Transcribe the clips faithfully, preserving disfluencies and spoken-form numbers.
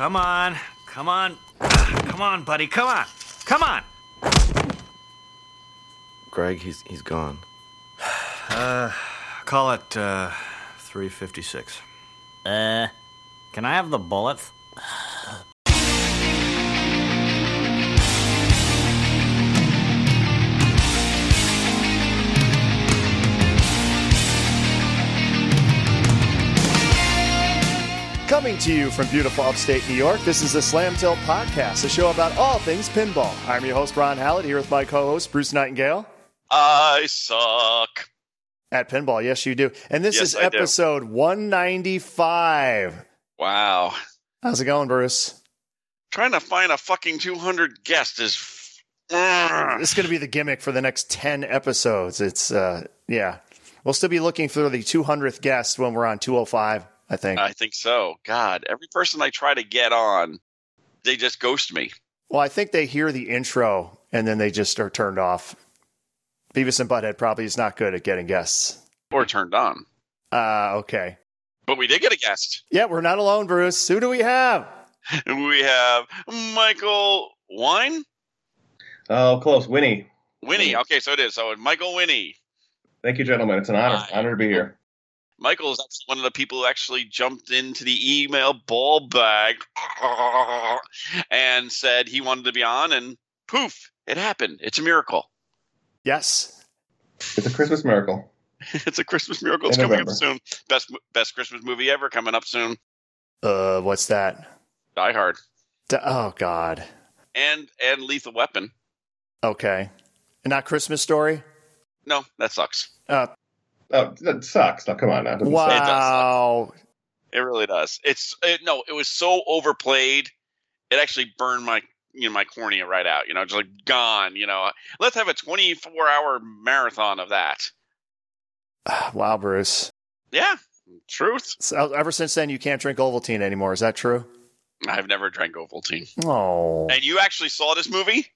Come on, come on, come on, buddy, come on, come on. Greg, he's he's gone. Uh, call it uh, three fifty-six. Uh, can I have the bullets? Coming to you from beautiful upstate New York, this is the Slam Tilt Podcast, a show about all things pinball. I'm your host, Ron Hallett, here with my co-host, Bruce Nightingale. I suck. At pinball, yes you do. And this yes, is I episode do. one ninety-five. Wow. How's it going, Bruce? Trying to find a fucking two hundred guest is... This is going to be the gimmick for the next ten episodes. It's, uh, yeah. We'll still be looking for the two hundredth guest when we're on two oh five. I think. I think so. God, every person I try to get on, they just ghost me. Well, I think they hear the intro and then they just are turned off. Beavis and Butthead probably is not good at getting guests. Or turned on. Uh, okay. But we did get a guest. Yeah, we're not alone, Bruce. Who do we have? We have Michael Winne. Oh, close. Winne. Winne. Okay, so it is. So Michael Winne. Thank you, gentlemen. It's an honor. Hi. Honor to be here. Michael is actually one of the people who actually jumped into the email ball bag and said he wanted to be on, and poof, it happened. It's a miracle. Yes. It's a Christmas miracle. It's a Christmas miracle. It's coming up soon. Best best Christmas movie ever coming up soon. Uh, what's that? Die Hard. D- oh, God. And and Lethal Weapon. Okay. And not Christmas Story? No, that sucks. Uh Oh, that sucks. Now, come on now. Doesn't wow. Suck. It, it really does. It's it, no, it was so overplayed. It actually burned my, you know, my cornea right out, you know, just like gone, you know, let's have a twenty-four hour marathon of that. Wow, Bruce. Yeah. Truth. So ever since then, you can't drink Ovaltine anymore. Is that true? I've never drank Ovaltine. Oh. And you actually saw this movie?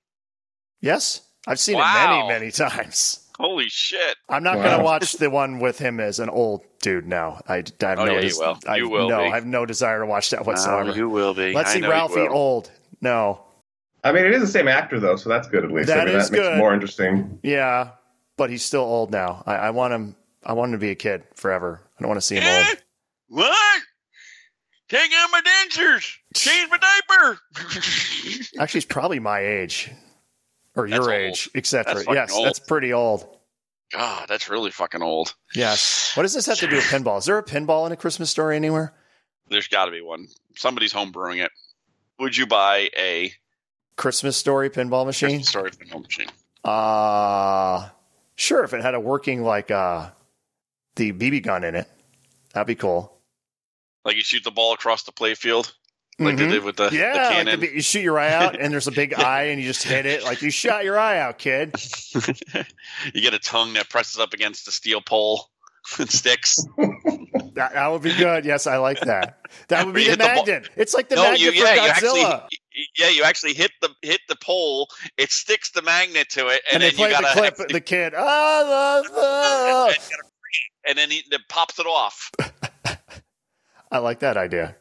Yes. I've seen wow. it many, many times. Holy shit. I'm not wow. going to watch the one with him as an old dude now. I, I have oh, no yeah, des- you will. I, you will no, be. I have no desire to watch that whatsoever. No, you will be. Let's I see Ralphie old. No. I mean, it is the same actor, though, so that's good at least. That I mean, is that makes good. It more interesting. Yeah, but he's still old now. I, I want him I want him to be a kid forever. I don't want to see him eh? old. What? Take out my dentures. Change my diaper. Actually, he's probably my age. Or that's your age, et cetera. Yes, old. That's pretty old. God, that's really fucking old. Yes. What does this have to do with pinball? Is there a pinball in A Christmas Story anywhere? There's got to be one. Somebody's home brewing it. Would you buy a Christmas Story pinball machine? Christmas Story pinball machine. Uh, sure. If it had a working like uh, the B B gun in it, that'd be cool. Like you shoot the ball across the playfield. Like mm-hmm. they did with the, yeah, the cannon. Like the, you shoot your eye out, and there's a big eye, and you just hit it. Like, you shot your eye out, kid. You get a tongue that presses up against the steel pole and sticks. that, that would be good. Yes, I like that. That would be the magnet. The it's like the no, magnet you, yeah, for Godzilla. You actually, yeah, you actually hit the hit the pole. It sticks the magnet to it, and, and then they play you got the clip. The kid, oh, oh, oh. and then he, it pops it off. I like that idea.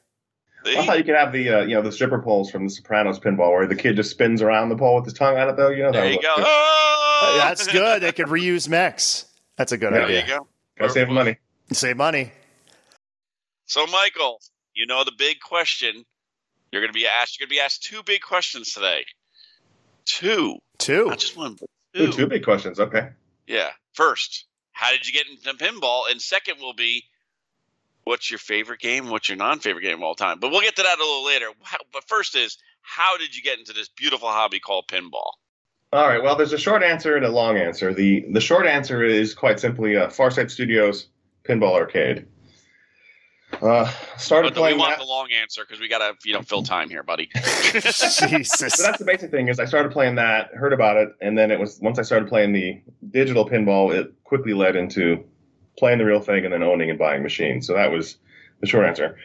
See? I thought you could have the uh, you know the stripper poles from The Sopranos pinball where the kid just spins around the pole with his tongue on it though. You know that there you go. Oh! That's good. They could reuse mechs. That's a good yeah, idea. There you go. Gotta save money. Save money. So Michael, you know the big question. You're gonna be asked. You're gonna be asked two big questions today. Two. Two. Not just one. But two. Ooh, two big questions. Okay. Yeah. First, how did you get into pinball? And second will be, what's your favorite game? What's your non-favorite game of all time? But we'll get to that a little later. But first is, how did you get into this beautiful hobby called pinball? All right. Well, there's a short answer and a long answer. The the short answer is quite simply uh, Farsight Studios Pinball Arcade. Uh, started but playing. We want that. The long answer because we got to you know fill time here, buddy. Jesus. So that's the basic thing is I started playing that, heard about it, and then it was once I started playing the digital pinball, it quickly led into playing the real thing and then owning and buying machines. So that was the short answer.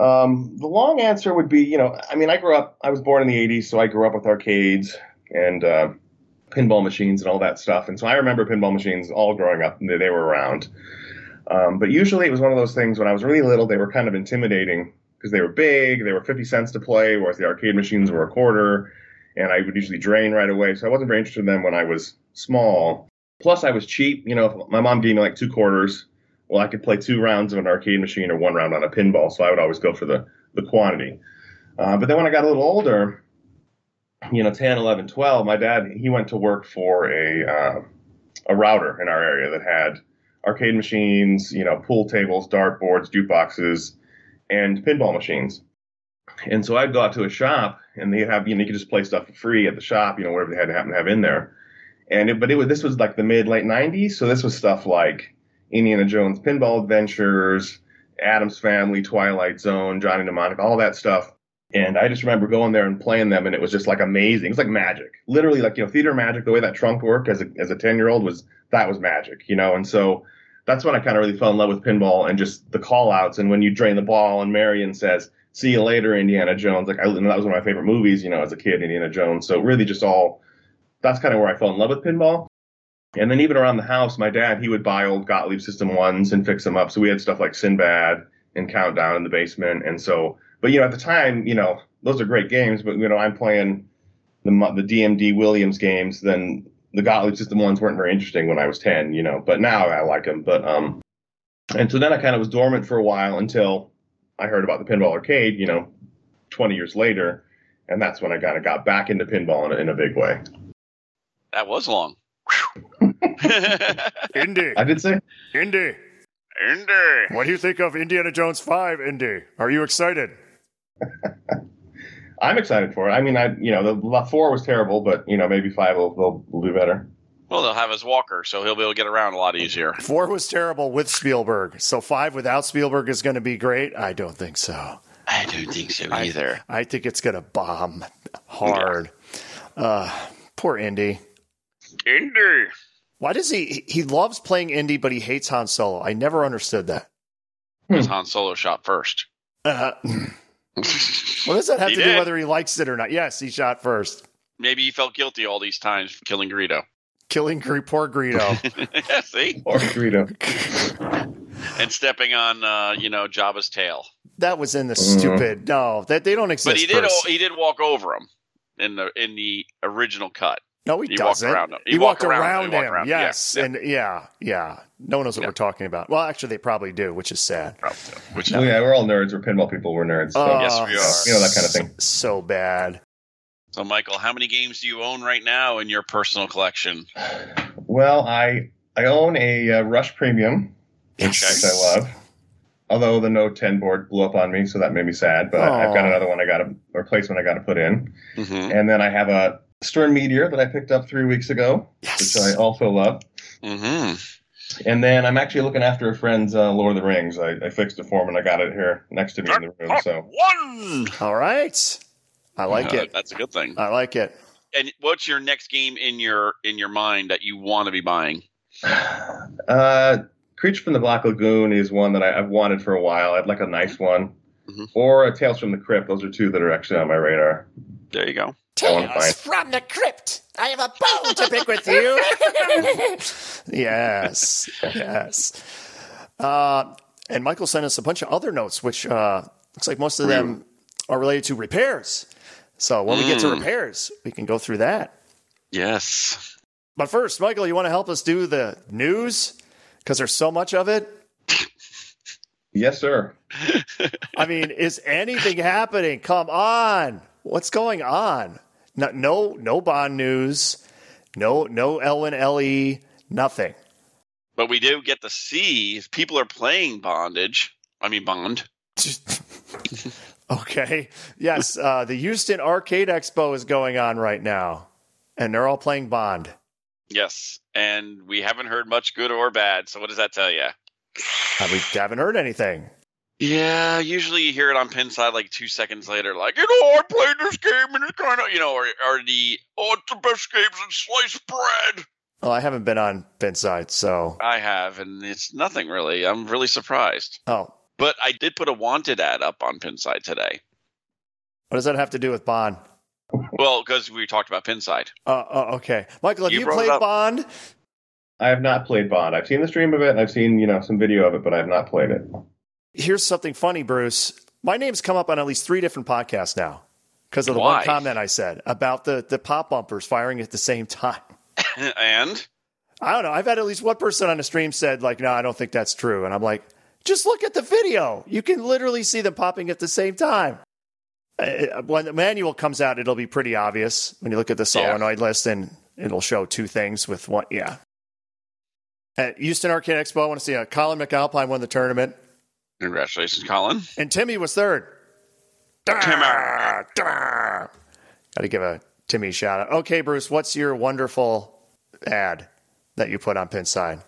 Um, the long answer would be, you know, I mean, I grew up, I was born in the eighties, so I grew up with arcades and uh, pinball machines and all that stuff. And so I remember pinball machines all growing up. They, they were around. Um, but usually it was one of those things when I was really little, they were kind of intimidating because they were big. They were fifty cents to play, whereas the arcade machines were a quarter, and I would usually drain right away. So I wasn't very interested in them when I was small. Plus, I was cheap. You know, my mom gave me like two quarters. Well, I could play two rounds of an arcade machine or one round on a pinball, so I would always go for the, the quantity. Uh, but then when I got a little older, you know, ten, eleven, twelve, my dad, he went to work for a uh, a router in our area that had arcade machines, you know, pool tables, dartboards, jukeboxes, and pinball machines. And so I'd go out to a shop, and they'd have, you know, you could just play stuff for free at the shop, you know, whatever they had to happen to have in there. And it, but it was, this was like the mid late nineties, so this was stuff like Indiana Jones Pinball Adventures, Adam's Family, Twilight Zone, Johnny Mnemonic, all that stuff. And I just remember going there and playing them, and it was just like amazing. It was like magic, literally, like, you know, theater magic. The way that trunk worked as a as a ten year old was that was magic, you know. And so that's when I kind of really fell in love with pinball and just the call outs. And when you drain the ball and Marion says, "See you later, Indiana Jones." Like I, and that was one of my favorite movies, you know, as a kid, Indiana Jones. So really, just all that's kind of where I fell in love with pinball. And then even around the house, my dad, he would buy old Gottlieb System ones and fix them up. So we had stuff like Sinbad and Countdown in the basement. And so, but, you know, at the time, you know, those are great games. But, you know, I'm playing the the D M D Williams games. Then the Gottlieb System ones weren't very interesting when I was ten, you know. But now I like them. But um, and so then I kind of was dormant for a while until I heard about the pinball arcade, you know, twenty years later. And that's when I kind of got back into pinball in a, in a big way. That was long. Indy. I did say Indy. Indy. What do you think of Indiana Jones five, Indy? Are you excited? I'm excited for it. I mean, I you know, the four was terrible, but, you know, maybe five will, will, will do better. Well, they'll have his walker, so he'll be able to get around a lot easier. Four was terrible with Spielberg, so five without Spielberg is going to be great? I don't think so. I don't think so either. I, I think it's going to bomb hard. Yeah. Uh, poor Indy. Indy. Why does he – he loves playing Indy, but he hates Han Solo. I never understood that. Because hmm. Han Solo shot first. Uh, what does that have to did. do whether he likes it or not? Yes, he shot first. Maybe he felt guilty all these times for killing Greedo. Killing Gre- poor Greedo. Yeah, see? Poor Greedo. And stepping on, uh, you know, Jabba's tail. That was in the mm. stupid – no, that they don't exist. But he did, he did walk over him in the in the original cut. No, he, he doesn't. Walked around him. He, he walked, walked around, around him. Walked around. Yes, yeah. and yeah, yeah. No one knows what yeah. we're talking about. Well, actually, they probably do, which is sad. Probably, which is, well, yeah, we're all nerds. We're pinball people. We're nerds. So. Uh, yes, we are. You know, that kind of thing. So bad. So, Michael, how many games do you own right now in your personal collection? Well, I I own a uh, Rush Premium, which I love. Although the Note ten board blew up on me, so that made me sad. But Aww. I've got another one. I got a replacement. I got to put in, mm-hmm. and then I have a Stern Meteor that I picked up three weeks ago, yes. which I also love. Mm-hmm. And then I'm actually looking after a friend's uh, Lord of the Rings. I, I fixed it for him, and I got it here next to me in the room. So one. All right, I like uh, it. That's a good thing. I like it. And what's your next game in your in your mind that you want to be buying? Uh, Creature from the Black Lagoon is one that I, I've wanted for a while. I'd like a nice one, mm-hmm. or a Tales from the Crypt. Those are two that are actually on my radar. There you go. Tales from the Crypt. I have a bone to pick with you. Yes. Yes. Uh, and Michael sent us a bunch of other notes, which uh, looks like most of them are related to repairs. So when mm. we get to repairs, we can go through that. Yes. But first, Michael, you want to help us do the news? Because there's so much of it. Yes, sir. I mean, is anything happening? Come on. What's going on? No, no, no Bond news, no, no L and L E, nothing. But we do get to see if people are playing Bondage. I mean Bond. Okay. Yes, uh, the Houston Arcade Expo is going on right now, and they're all playing Bond. Yes, and we haven't heard much good or bad. So what does that tell you? We haven't heard anything. Yeah, usually you hear it on Pinside like two seconds later, like, you know, I played this game and it's kind of, you know, or, or the, oh, it's the best games in sliced bread. Well, I haven't been on Pinside, so. I have, and it's nothing really. I'm really surprised. Oh. But I did put a wanted ad up on Pinside today. What does that have to do with Bond? Well, because we talked about Pinside. Uh, oh, okay. Michael, have you, you played Bond? I have not played Bond. I've seen the stream of it, and I've seen, you know, some video of it, but I have not played it. Here's something funny, Bruce. My name's come up on at least three different podcasts now because of the Why? one comment I said about the, the pop bumpers firing at the same time. And? I don't know. I've had at least one person on the stream said, like, no, I don't think that's true. And I'm like, just look at the video. You can literally see them popping at the same time. When the manual comes out, it'll be pretty obvious. When you look at the solenoid yeah. list, and it'll show two things with one. Yeah. At Houston Arcade Expo, I want to see uh, Colin McAlpine won the tournament. Congratulations, Colin. And Timmy was third. Timmy. Got to give a Timmy shout out. Okay, Bruce, what's your wonderful ad that you put on Pinside?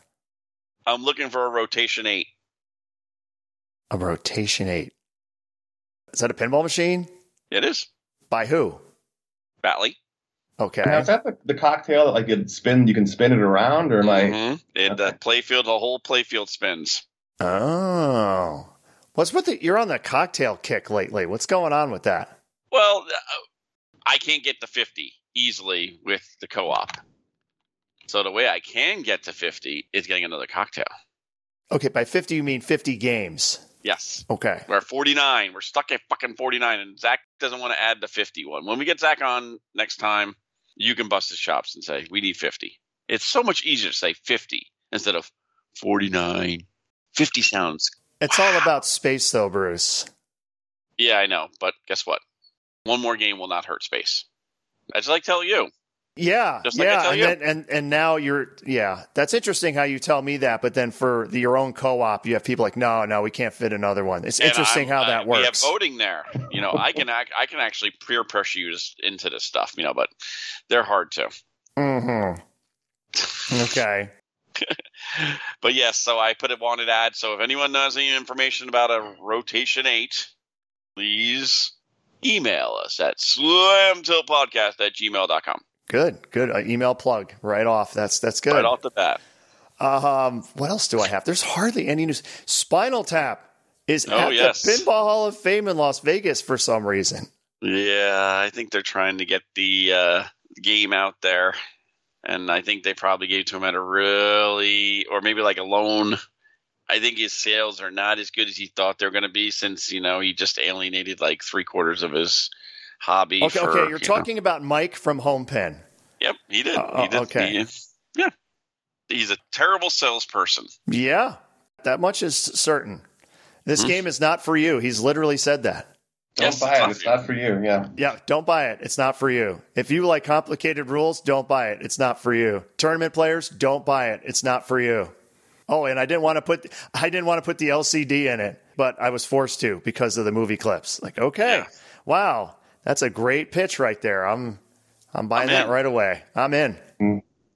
I'm looking for a Rotation eight. A Rotation eight. Is that a pinball machine? It is. By who? Bally. Okay. Now, is that the, the cocktail that like you spin? You can spin it around, or like mm-hmm. it, okay. the playfield, the whole playfield spins. Oh, what's with the? You're on the cocktail kick lately. What's going on with that? Well, I can't get to fifty easily with the co-op. So the way I can get to fifty is getting another cocktail. Okay, by fifty you mean fifty games. Yes. Okay. We're at forty-nine. We're stuck at fucking forty-nine, and Zach doesn't want to add the fifty one. When we get Zach on next time, you can bust his chops and say, we need fifty. It's so much easier to say fifty instead of forty-nine. fifty sounds. It's wow. all about space, though, Bruce. Yeah, I know. But guess what? One more game will not hurt space. I just like tell you. Yeah. Just like yeah. I tell and, you. Then, and, and now you're, yeah. That's interesting how you tell me that, but then for the, your own co-op, you have people like, no, no, we can't fit another one. It's and interesting I, how I, that works. We have voting there. You know, I can I, I can actually peer pressure you into this stuff, you know, but they're hard to. Mm-hmm. Okay. But yes, so I put a wanted ad. So if anyone knows any information about a Rotation eight, please email us at slamtillpodcast at gmail dot com. Good, good. Uh, email plug right off. That's that's good. Right off the bat. Um, what else do I have? There's hardly any news. Spinal Tap is oh, at yes. the Pinball Hall of Fame in Las Vegas for some reason. Yeah, I think they're trying to get the uh, game out there. And I think they probably gave it to him at a really – or maybe like a loan. I think his sales are not as good as he thought they were going to be since, you know, he just alienated like three-quarters of his – hobby. Okay, for, okay. You're you talking know. about Mike from Home Pen. Yep, he did. Uh, he did. Okay. He, yeah. He's a terrible salesperson. Yeah, that much is certain. This mm-hmm. game is not for you. He's literally said that. Don't yes, buy it's it. Not it's not for you. Yeah. Yeah, don't buy it. It's not for you. If you like complicated rules, don't buy it. It's not for you. Tournament players, don't buy it. It's not for you. Oh, and I didn't want to put I didn't want to put the L C D in it, but I was forced to because of the movie clips. Like, okay. Yeah. Wow. That's a great pitch right there. I'm I'm buying I'm that right away. I'm in.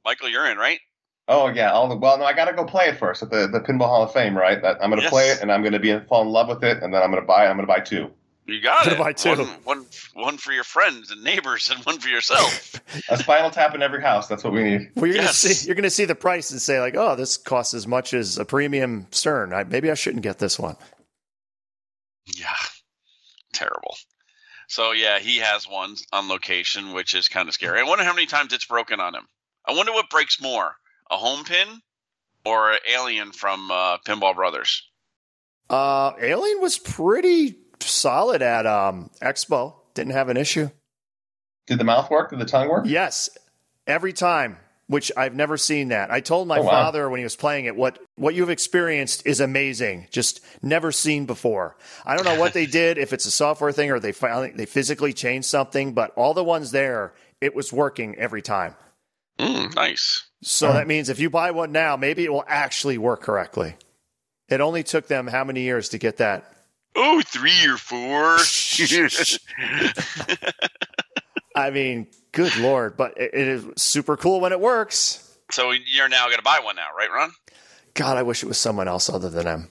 Michael, you're in, right? Oh, yeah. All the, well, no, I got to go play it first at the, the Pinball Hall of Fame, right? That, I'm going to yes. play it, and I'm going to be fall in love with it, and then I'm going to buy it. I'm going to buy two. You got I'm it. Buy two. One, one, one for your friends and neighbors and one for yourself. A Spinal Tap in every house. That's what we need. Well, you're yes. going to see you're going to see the price and say, like, oh, this costs as much as a premium Stern. I, maybe I shouldn't get this one. Yeah. Terrible. So, yeah, he has one on location, which is kind of scary. I wonder how many times it's broken on him. I wonder what breaks more, a Home Pin or an Alien from uh, Pinball Brothers? Uh, Alien was pretty solid at um, Expo. Didn't have an issue. Did the mouth work? Did the tongue work? Yes, every time, which I've never seen that. I told my oh, wow. father when he was playing it, what, what you've experienced is amazing. Just never seen before. I don't know what they did, if it's a software thing or they finally, they physically changed something, but all the ones there, it was working every time. Mm, nice. So mm. that means if you buy one now, maybe it will actually work correctly. It only took them how many years to get that? Oh, three or four. I mean, good Lord, but it is super cool when it works. So you're now going to buy one now, right, Ron? God, I wish it was someone else other than him.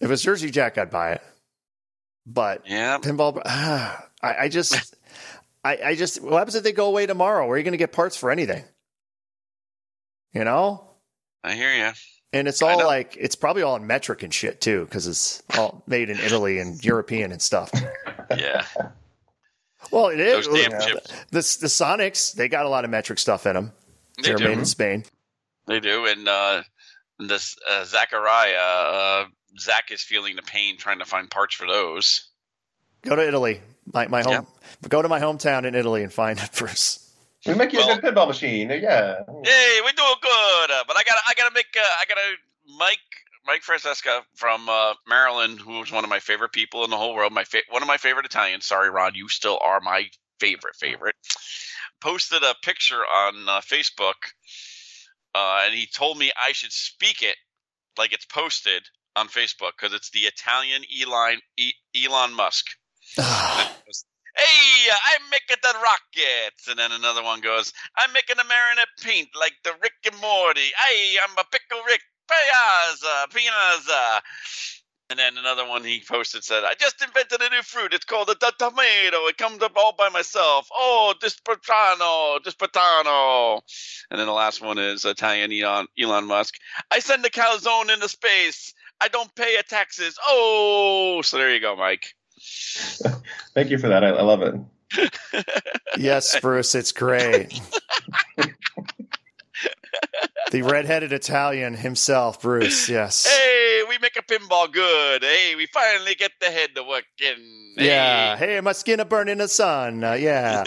If it was Jersey Jack, I'd buy it. But yeah. pinball, uh, I, I just, I, I just, what happens if they go away tomorrow? Where are you going to get parts for anything? You know? I hear you. And it's all like, it's probably all in metric and shit, too, because it's all made in Italy and European and stuff. Yeah. Well, it is. Those damn yeah. chips. The, the Sonics, they got a lot of metric stuff in them. They They're do. made in Spain. They do. And uh, this uh, Zachariah, uh, Zach is feeling the pain trying to find parts for those. Go to Italy, my, my home. Yeah. Go to my hometown in Italy and find Bruce. We make you well, a good pinball machine. Yeah. Hey, we're doing good. Uh, but I gotta, I gotta make, uh, I gotta Mike, Mike Francesca from uh, Maryland, who was one of my favorite people in the whole world. My fa- one of my favorite Italians. Sorry, Ron, you still are my favorite favorite. Posted a picture on uh, Facebook, uh, and he told me I should speak it like it's posted on Facebook because it's the Italian Elon e- Elon Musk. Hey, I'm making the rockets. And then another one goes, I'm making the marinara paint like the Rick and Morty. Hey, I'm a pickle Rick. Piazza, piazza. And then another one he posted said, I just invented a new fruit. It's called a tomato. It comes up all by myself. Oh, dispartano, dispartano. And then the last one is Italian Elon, Elon Musk. I send the calzone into space. I don't pay a taxes. Oh, so there you go, Mike. Thank you for that. I, I love it. Yes, Bruce, it's great. The redheaded Italian himself, Bruce. Yes. Hey, we make a pinball good. Hey, we finally get the head to work in. Hey. Yeah. Hey, my skin a burn in the sun. Uh, yeah.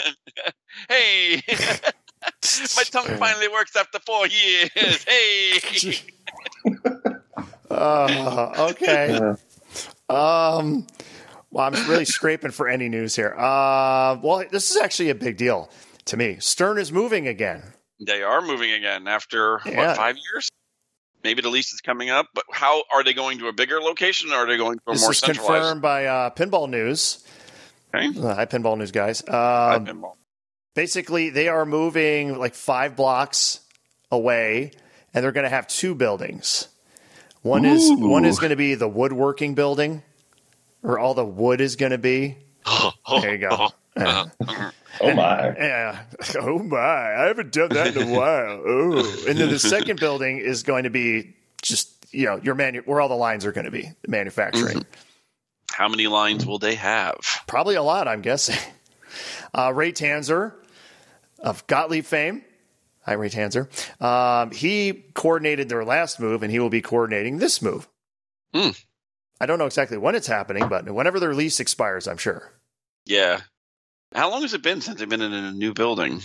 Hey, my tongue finally works after four years. Hey. uh, okay. Um. Well, I'm really scraping for any news here. Uh, well, this is actually a big deal to me. Stern is moving again. They are moving again after, yeah. what, five years? Maybe the lease is coming up. But how are they going to a bigger location, or are they going to a this more centralized? This is confirmed by uh, Pinball News. Okay. Uh, hi, Pinball News, guys. Um, hi, Pinball. Basically, they are moving like five blocks away, and they're going to have two buildings. One Ooh. is One is going to be the woodworking building. Where all the wood is going to be. There you go. Yeah. Oh, my. Yeah. Oh, my. I haven't done that in a while. Oh. And then the second building is going to be just, you know, your manu- where all the lines are going to be, manufacturing. How many lines will they have? Probably a lot, I'm guessing. Uh, Ray Tanzer of Gottlieb fame. Hi, Ray Tanzer. Um, he coordinated their last move, and he will be coordinating this move. Hmm. I don't know exactly when it's happening, but whenever their lease expires, I'm sure. Yeah. How long has it been since they've been in a new building?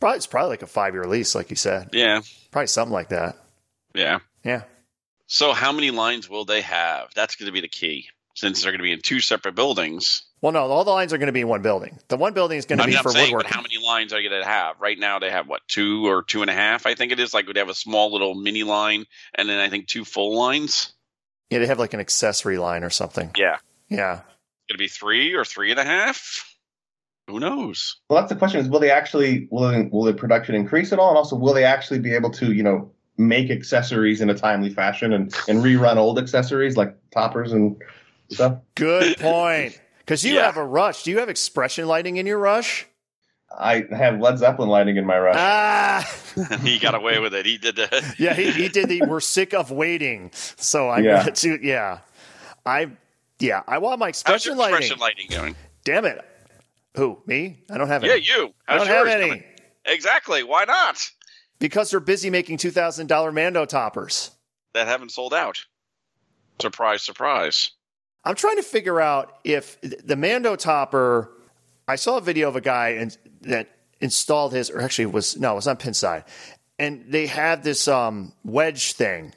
Probably it's probably like a five-year lease, like you said. Yeah. Probably something like that. Yeah. Yeah. So how many lines will they have? That's going to be the key, since they're going to be in two separate buildings. Well, no, all the lines are going to be in one building. The one building is going to I'm be for saying, woodworking. But how many lines are you going to have? Right now they have, what, two or two and a half, I think it is. Like, would they have a small little mini line, and then I think two full lines? Yeah, they have like an accessory line or something. Yeah. Yeah. It's going to be three or three and a half. Who knows? Well, that's the question is, will they actually, will, will the production increase at all? And also, will they actually be able to, you know, make accessories in a timely fashion and, and rerun old accessories like toppers and stuff? Good point. Because you yeah. have a rush. Do you have expression lighting in your rush? I have Led Zeppelin lighting in my rush. Ah. He got away with it. He did that. Yeah, he, he did the we're sick of waiting. So I yeah. got to yeah. I yeah, I want my expression lighting. How's your expression lighting going? Damn it. Who? Me? I don't have any. Yeah, you. How's I don't have any. Coming? Exactly. Why not? Because they're busy making two thousand dollar Mando toppers. That haven't sold out. Surprise, surprise. I'm trying to figure out if the Mando topper. I saw a video of a guy and that installed his, or actually was, no, it was on Pinside. And they had this um, wedge thing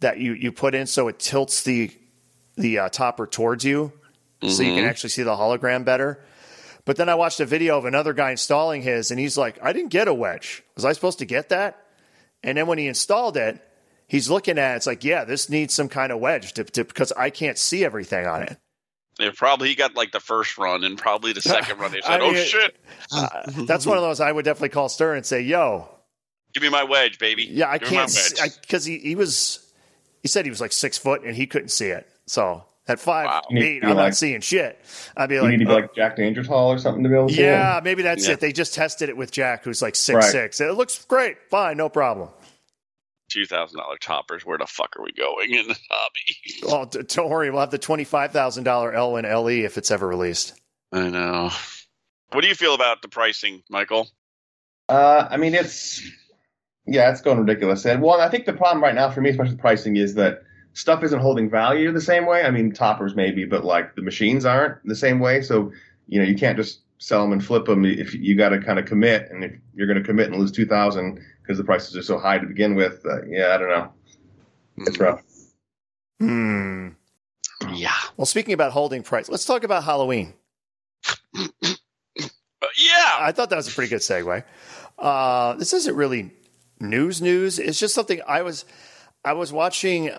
that you, you put in so it tilts the the uh, topper towards you mm-hmm. so you can actually see the hologram better. But then I watched a video of another guy installing his, and he's like, I didn't get a wedge. Was I supposed to get that? And then when he installed it, he's looking at it. It's like, yeah, this needs some kind of wedge to, to, because I can't see everything on it. They probably he got like the first run and probably the second run. They said, I mean, "Oh shit!" Uh, that's one of those I would definitely call Stern and say, "Yo, give me my wedge, baby." Yeah, I give can't because he, he was he said he was like six foot and he couldn't see it. So at five wow. eight, I'm like, not seeing shit. I'd be you like, need to be oh. like Jack Dangertall or something to be able to. Yeah, see maybe that's yeah. it. They just tested it with Jack, who's like six right. six. It looks great, fine, no problem. Two thousand dollar toppers. Where the fuck are we going in the hobby? Well, d- don't worry. We'll have the twenty five thousand dollar L and L E if it's ever released. I know. What do you feel about the pricing, Michael? Uh, I mean, it's yeah, it's going ridiculous. And well, I think the problem right now for me, especially with pricing, is that stuff isn't holding value the same way. I mean, toppers maybe, but like the machines aren't the same way. So, you know, you can't just sell them and flip them. If you got to kind of commit, and if you're going to commit and lose two thousand because the prices are so high to begin with, uh, yeah, I don't know. It's rough. Hmm. Yeah. Well, speaking about holding price, let's talk about Halloween. Yeah. I thought that was a pretty good segue. Uh, this isn't really news news. It's just something I was, I was watching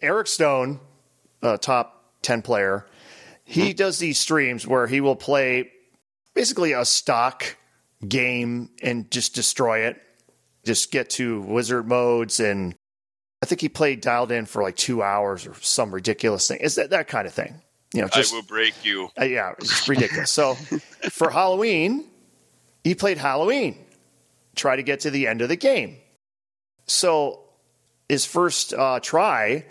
Eric Stone, uh, top ten player. He does these streams where he will play basically a stock game and just destroy it. Just get to wizard modes, and I think he played dialed in for like two hours or some ridiculous thing. Is that that kind of thing? You know, just, I will break you. Uh, yeah, it's ridiculous. So for Halloween, he played Halloween. Try to get to the end of the game. So his first uh, try,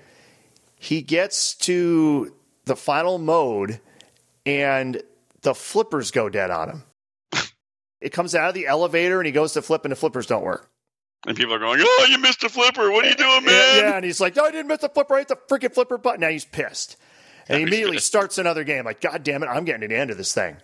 he gets to the final mode, and the flippers go dead on him. It comes out of the elevator, and he goes to flip, and the flippers don't work. And people are going, oh, you missed a flipper. What are you doing, man? Yeah, and he's like, no, I didn't miss the flipper. I hit the freaking flipper button. Now he's pissed. And he immediately starts another game. Like, God damn it, I'm getting to the end of this thing.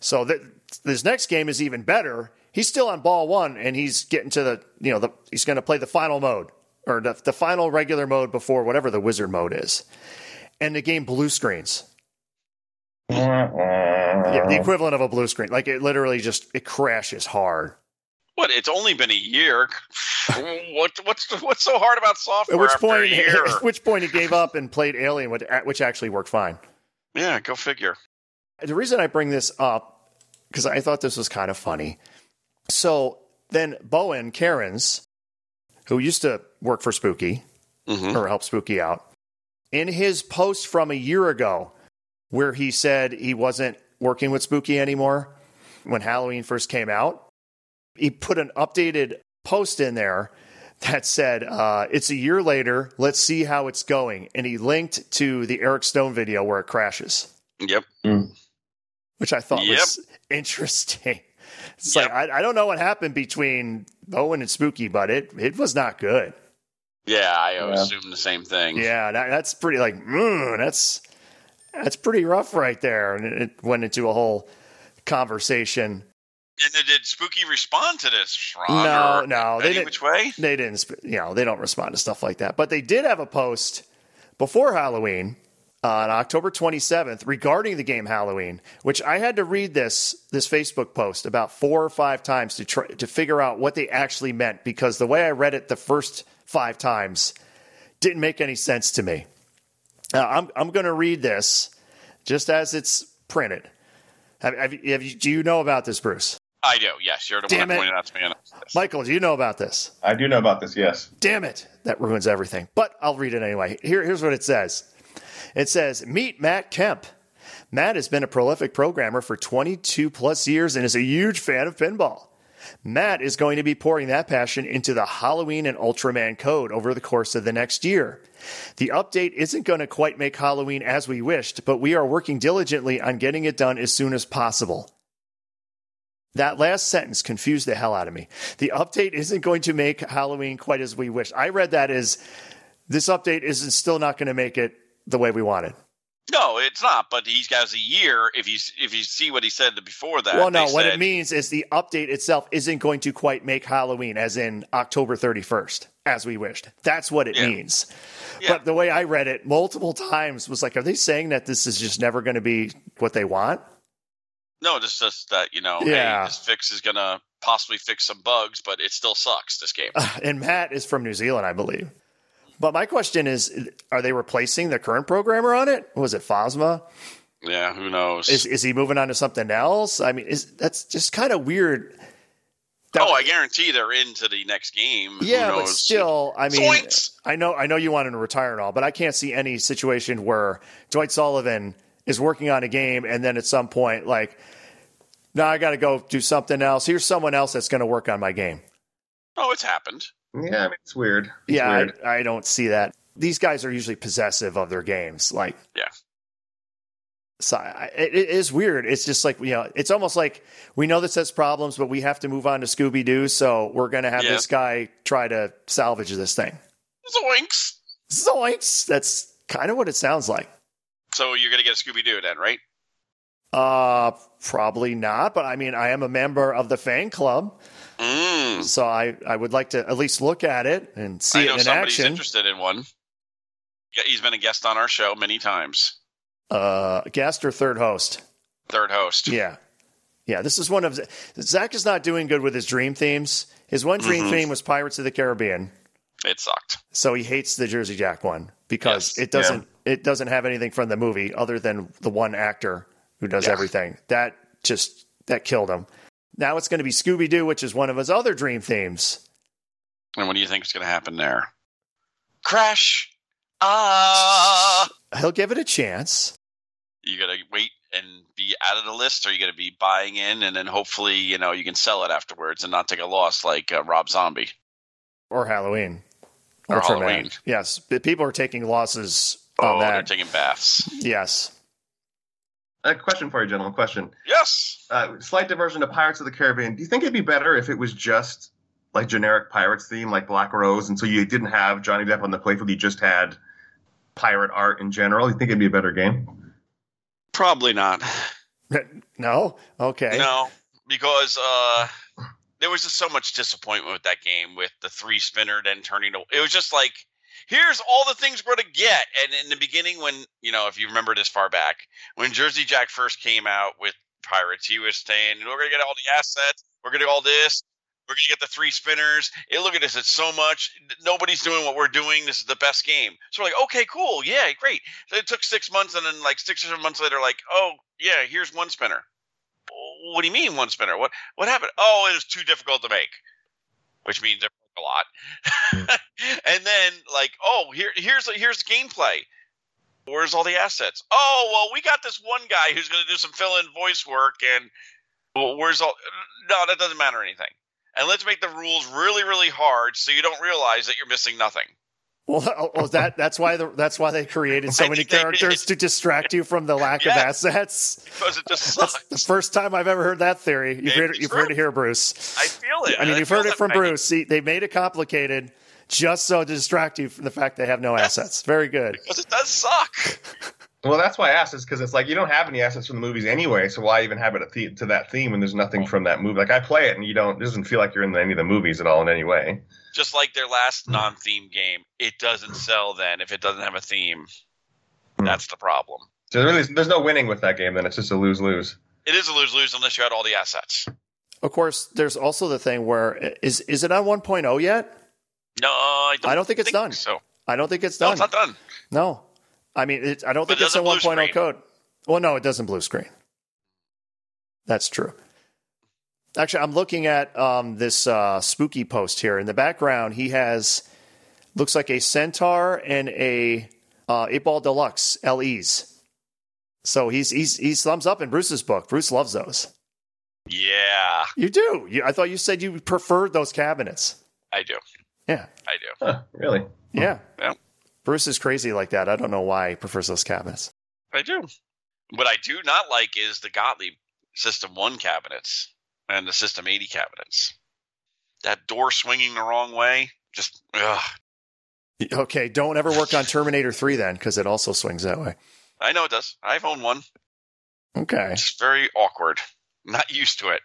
So th- this next game is even better. He's still on ball one, and he's getting to the, you know, the, he's going to play the final mode, or the, the final regular mode before whatever the wizard mode is. And the game blue screens. Yeah, the equivalent of a blue screen. Like, it literally just, it crashes hard. What? It's only been a year. What? What's what's so hard about software? At which after point? A year? At which point he gave up and played Alien, which actually worked fine. Yeah, go figure. The reason I bring this up, because I thought this was kind of funny. So then Bowen Kerins, who used to work for Spooky, mm-hmm. or help Spooky out, in his post from a year ago, where he said he wasn't working with Spooky anymore when Halloween first came out, he put an updated post in there that said, uh, it's a year later, let's see how it's going. And he linked to the Eric Stone video where it crashes. Yep. Which I thought yep. was interesting. It's yep. like, I, I don't know what happened between Bowen and Spooky, but it, it was not good. Yeah, I yeah. assume the same thing. Yeah, that, that's pretty like, mm, that's, that's pretty rough right there. And it, it went into a whole conversation. And then did Spooky respond to this, Ron? No, no. They didn't, which way? They didn't, you know, they don't respond to stuff like that. But they did have a post before Halloween uh, on October twenty-seventh regarding the game Halloween, which I had to read this this Facebook post about four or five times to try, to figure out what they actually meant, because the way I read it the first five times didn't make any sense to me. Uh, I'm I'm going to read this just as it's printed. Have, have, have you, do you know about this, Bruce? I do, yes. You're the Damn one that pointed out to me. Michael, do you know about this? I do know about this, yes. Damn it. That ruins everything. But I'll read it anyway. Here, here's what it says. It says, meet Matt Kemp. Matt has been a prolific programmer for twenty-two plus years and is a huge fan of pinball. Matt is going to be pouring that passion into the Halloween and Ultraman code over the course of the next year. The update isn't going to quite make Halloween as we wished, but we are working diligently on getting it done as soon as possible. That last sentence confused the hell out of me. The update isn't going to make Halloween quite as we wished. I read that as this update isn't still not going to make it the way we wanted. No, it's not, but he's got a year if you if you see what he said before that. Well, no, said, what it means is the update itself isn't going to quite make Halloween, as in October thirty-first, as we wished. That's what it yeah. means. Yeah. But the way I read it multiple times was like, are they saying that this is just never going to be what they want? No, it's just that, you know, yeah. hey, this fix is going to possibly fix some bugs, but it still sucks, this game. Uh, and Matt is from New Zealand, I believe. But my question is, are they replacing the current programmer on it? Was it Fosma? Yeah, who knows? Is is he moving on to something else? I mean, is that's just kind of weird. That, oh, I guarantee they're into the next game. Yeah, who knows? But still, I mean, Zoinks! I know I know you want him to retire and all, but I can't see any situation where Dwight Sullivan is working on a game and then at some point, like, no, nah, I got to go do something else. Here's someone else that's going to work on my game. Oh, it's happened. Yeah, I mean, it's weird. It's yeah, weird. I, I don't see that. These guys are usually possessive of their games. Like, yeah. So I, it, it is weird. It's just like, you know, it's almost like we know this has problems, but we have to move on to Scooby-Doo. So we're going to have yeah. this guy try to salvage this thing. Zoinks. Zoinks! That's kind of what it sounds like. So you're going to get a Scooby-Doo then, right? Uh, probably not, but I mean, I am a member of the fan club. Mm. So I, I would like to at least look at it and see I know it in somebody's action. Interested in one. He's been a guest on our show many times. Uh, guest or third host? Third host. Yeah. Yeah, this is one of... Zach is not doing good with his dream themes. His one dream mm-hmm. theme was Pirates of the Caribbean. It sucked. So he hates the Jersey Jack one because yes. it doesn't yeah. it doesn't have anything from the movie other than the one actor who does yeah. everything. That just... That killed him. Now it's going to be Scooby-Doo, which is one of his other dream themes. And what do you think is going to happen there? Crash! Ah! He'll give it a chance. You got to wait and be out of the list, or you got to be buying in, and then hopefully, you know, you can sell it afterwards and not take a loss like uh, Rob Zombie. Or Halloween. Or Ultraman. Halloween. Yes. People are taking losses on oh, that. Oh, they're taking baths. Yes. A question for you, gentlemen. Question. Yes. Uh, slight diversion to Pirates of the Caribbean. Do you think it'd be better if it was just like generic Pirates theme, like Black Rose, and so you didn't have Johnny Depp on the playfield, you just had pirate art in general? You think it'd be a better game? Probably not. No? Okay. No, because uh, there was just so much disappointment with that game with the three spinner then turning to – it was just like, here's all the things we're going to get. And in the beginning when – you know, if you remember this far back, when Jersey Jack first came out with Pirates, he was saying, we're going to get all the assets. We're going to get all this. We're going to get the three spinners. Hey, look at this. It's so much. Nobody's doing what we're doing. This is the best game. So we're like, okay, cool. Yeah, great. So it took six months, and then like six or seven months later, like, oh, yeah, here's one spinner. What do you mean one spinner? What what happened? Oh, it was too difficult to make, which means it broke a lot. And then like, oh, here here's here's the gameplay. Where's all the assets? Oh, well, we got this one guy who's going to do some fill-in voice work, and well, where's all – no, that doesn't matter anything. And let's make the rules really, really hard so you don't realize that you're missing nothing. Well, well that that's why the, that's why they created so many characters to distract you from the lack yeah, of assets. Because it just sucks. That's the first time I've ever heard that theory. You've, heard, you've heard it here, Bruce. I feel it. I mean, I you've heard it from right. Bruce. See, they made it complicated just so to distract you from the fact they have no yes. assets. Very good. Because it does suck. Well, that's why assets, because it's like you don't have any assets from the movies anyway, so why even have it a the- to that theme when there's nothing from that movie? Like, I play it, and you don't, it doesn't feel like you're in any of the movies at all in any way. Just like their last non-theme game, it doesn't sell then if it doesn't have a theme. That's the problem. So there really is, there's no winning with that game, then. It's just a lose-lose. It is a lose-lose unless you had all the assets. Of course, there's also the thing where, is is it on one point oh yet? No, I don't, I don't think, think it's done. So. I don't think it's done. No, it's not done. No. I mean, it, I don't but think it it's a one point oh code. Well, no, it doesn't blue screen. That's true. Actually, I'm looking at um, this uh, Spooky post here. In the background, he has, looks like a Centaur and a uh, eight-Ball Deluxe L Es. So he's he's he's thumbs up in Bruce's book. Bruce loves those. Yeah. You do? You, I thought you said you preferred those cabinets. I do. Yeah. I do. Huh, really? Yeah. Yeah. Bruce is crazy like that. I don't know why he prefers those cabinets. I do. What I do not like is the Gottlieb System one cabinets and the System eighty cabinets. That door swinging the wrong way, just ugh. Okay, don't ever work on Terminator three then, because it also swings that way. I know it does. I've owned one. Okay. It's very awkward. I'm not used to it.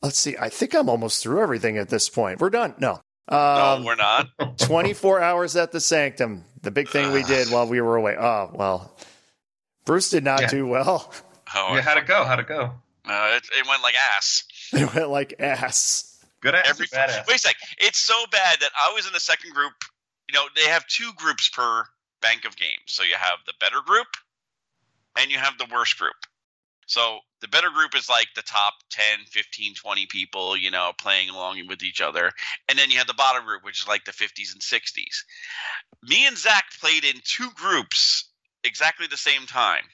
Let's see. I think I'm almost through everything at this point. We're done. No. Um, no, we're not. twenty-four hours at the Sanctum. The big thing we did while we were away. Oh, well, Bruce did not yeah. do well. Oh, yeah, how'd it go? How'd it go? Uh, it, it went like ass. It went like ass. Good ass. Every, bad ass. Wait a sec. It's so bad that I was in the second group. You know, they have two groups per bank of games. So you have the better group and you have the worst group. So the better group is like the top ten, fifteen, twenty people, you know, playing along with each other. And then you have the bottom group, which is like the fifties and sixties. Me and Zach played in two groups exactly the same time.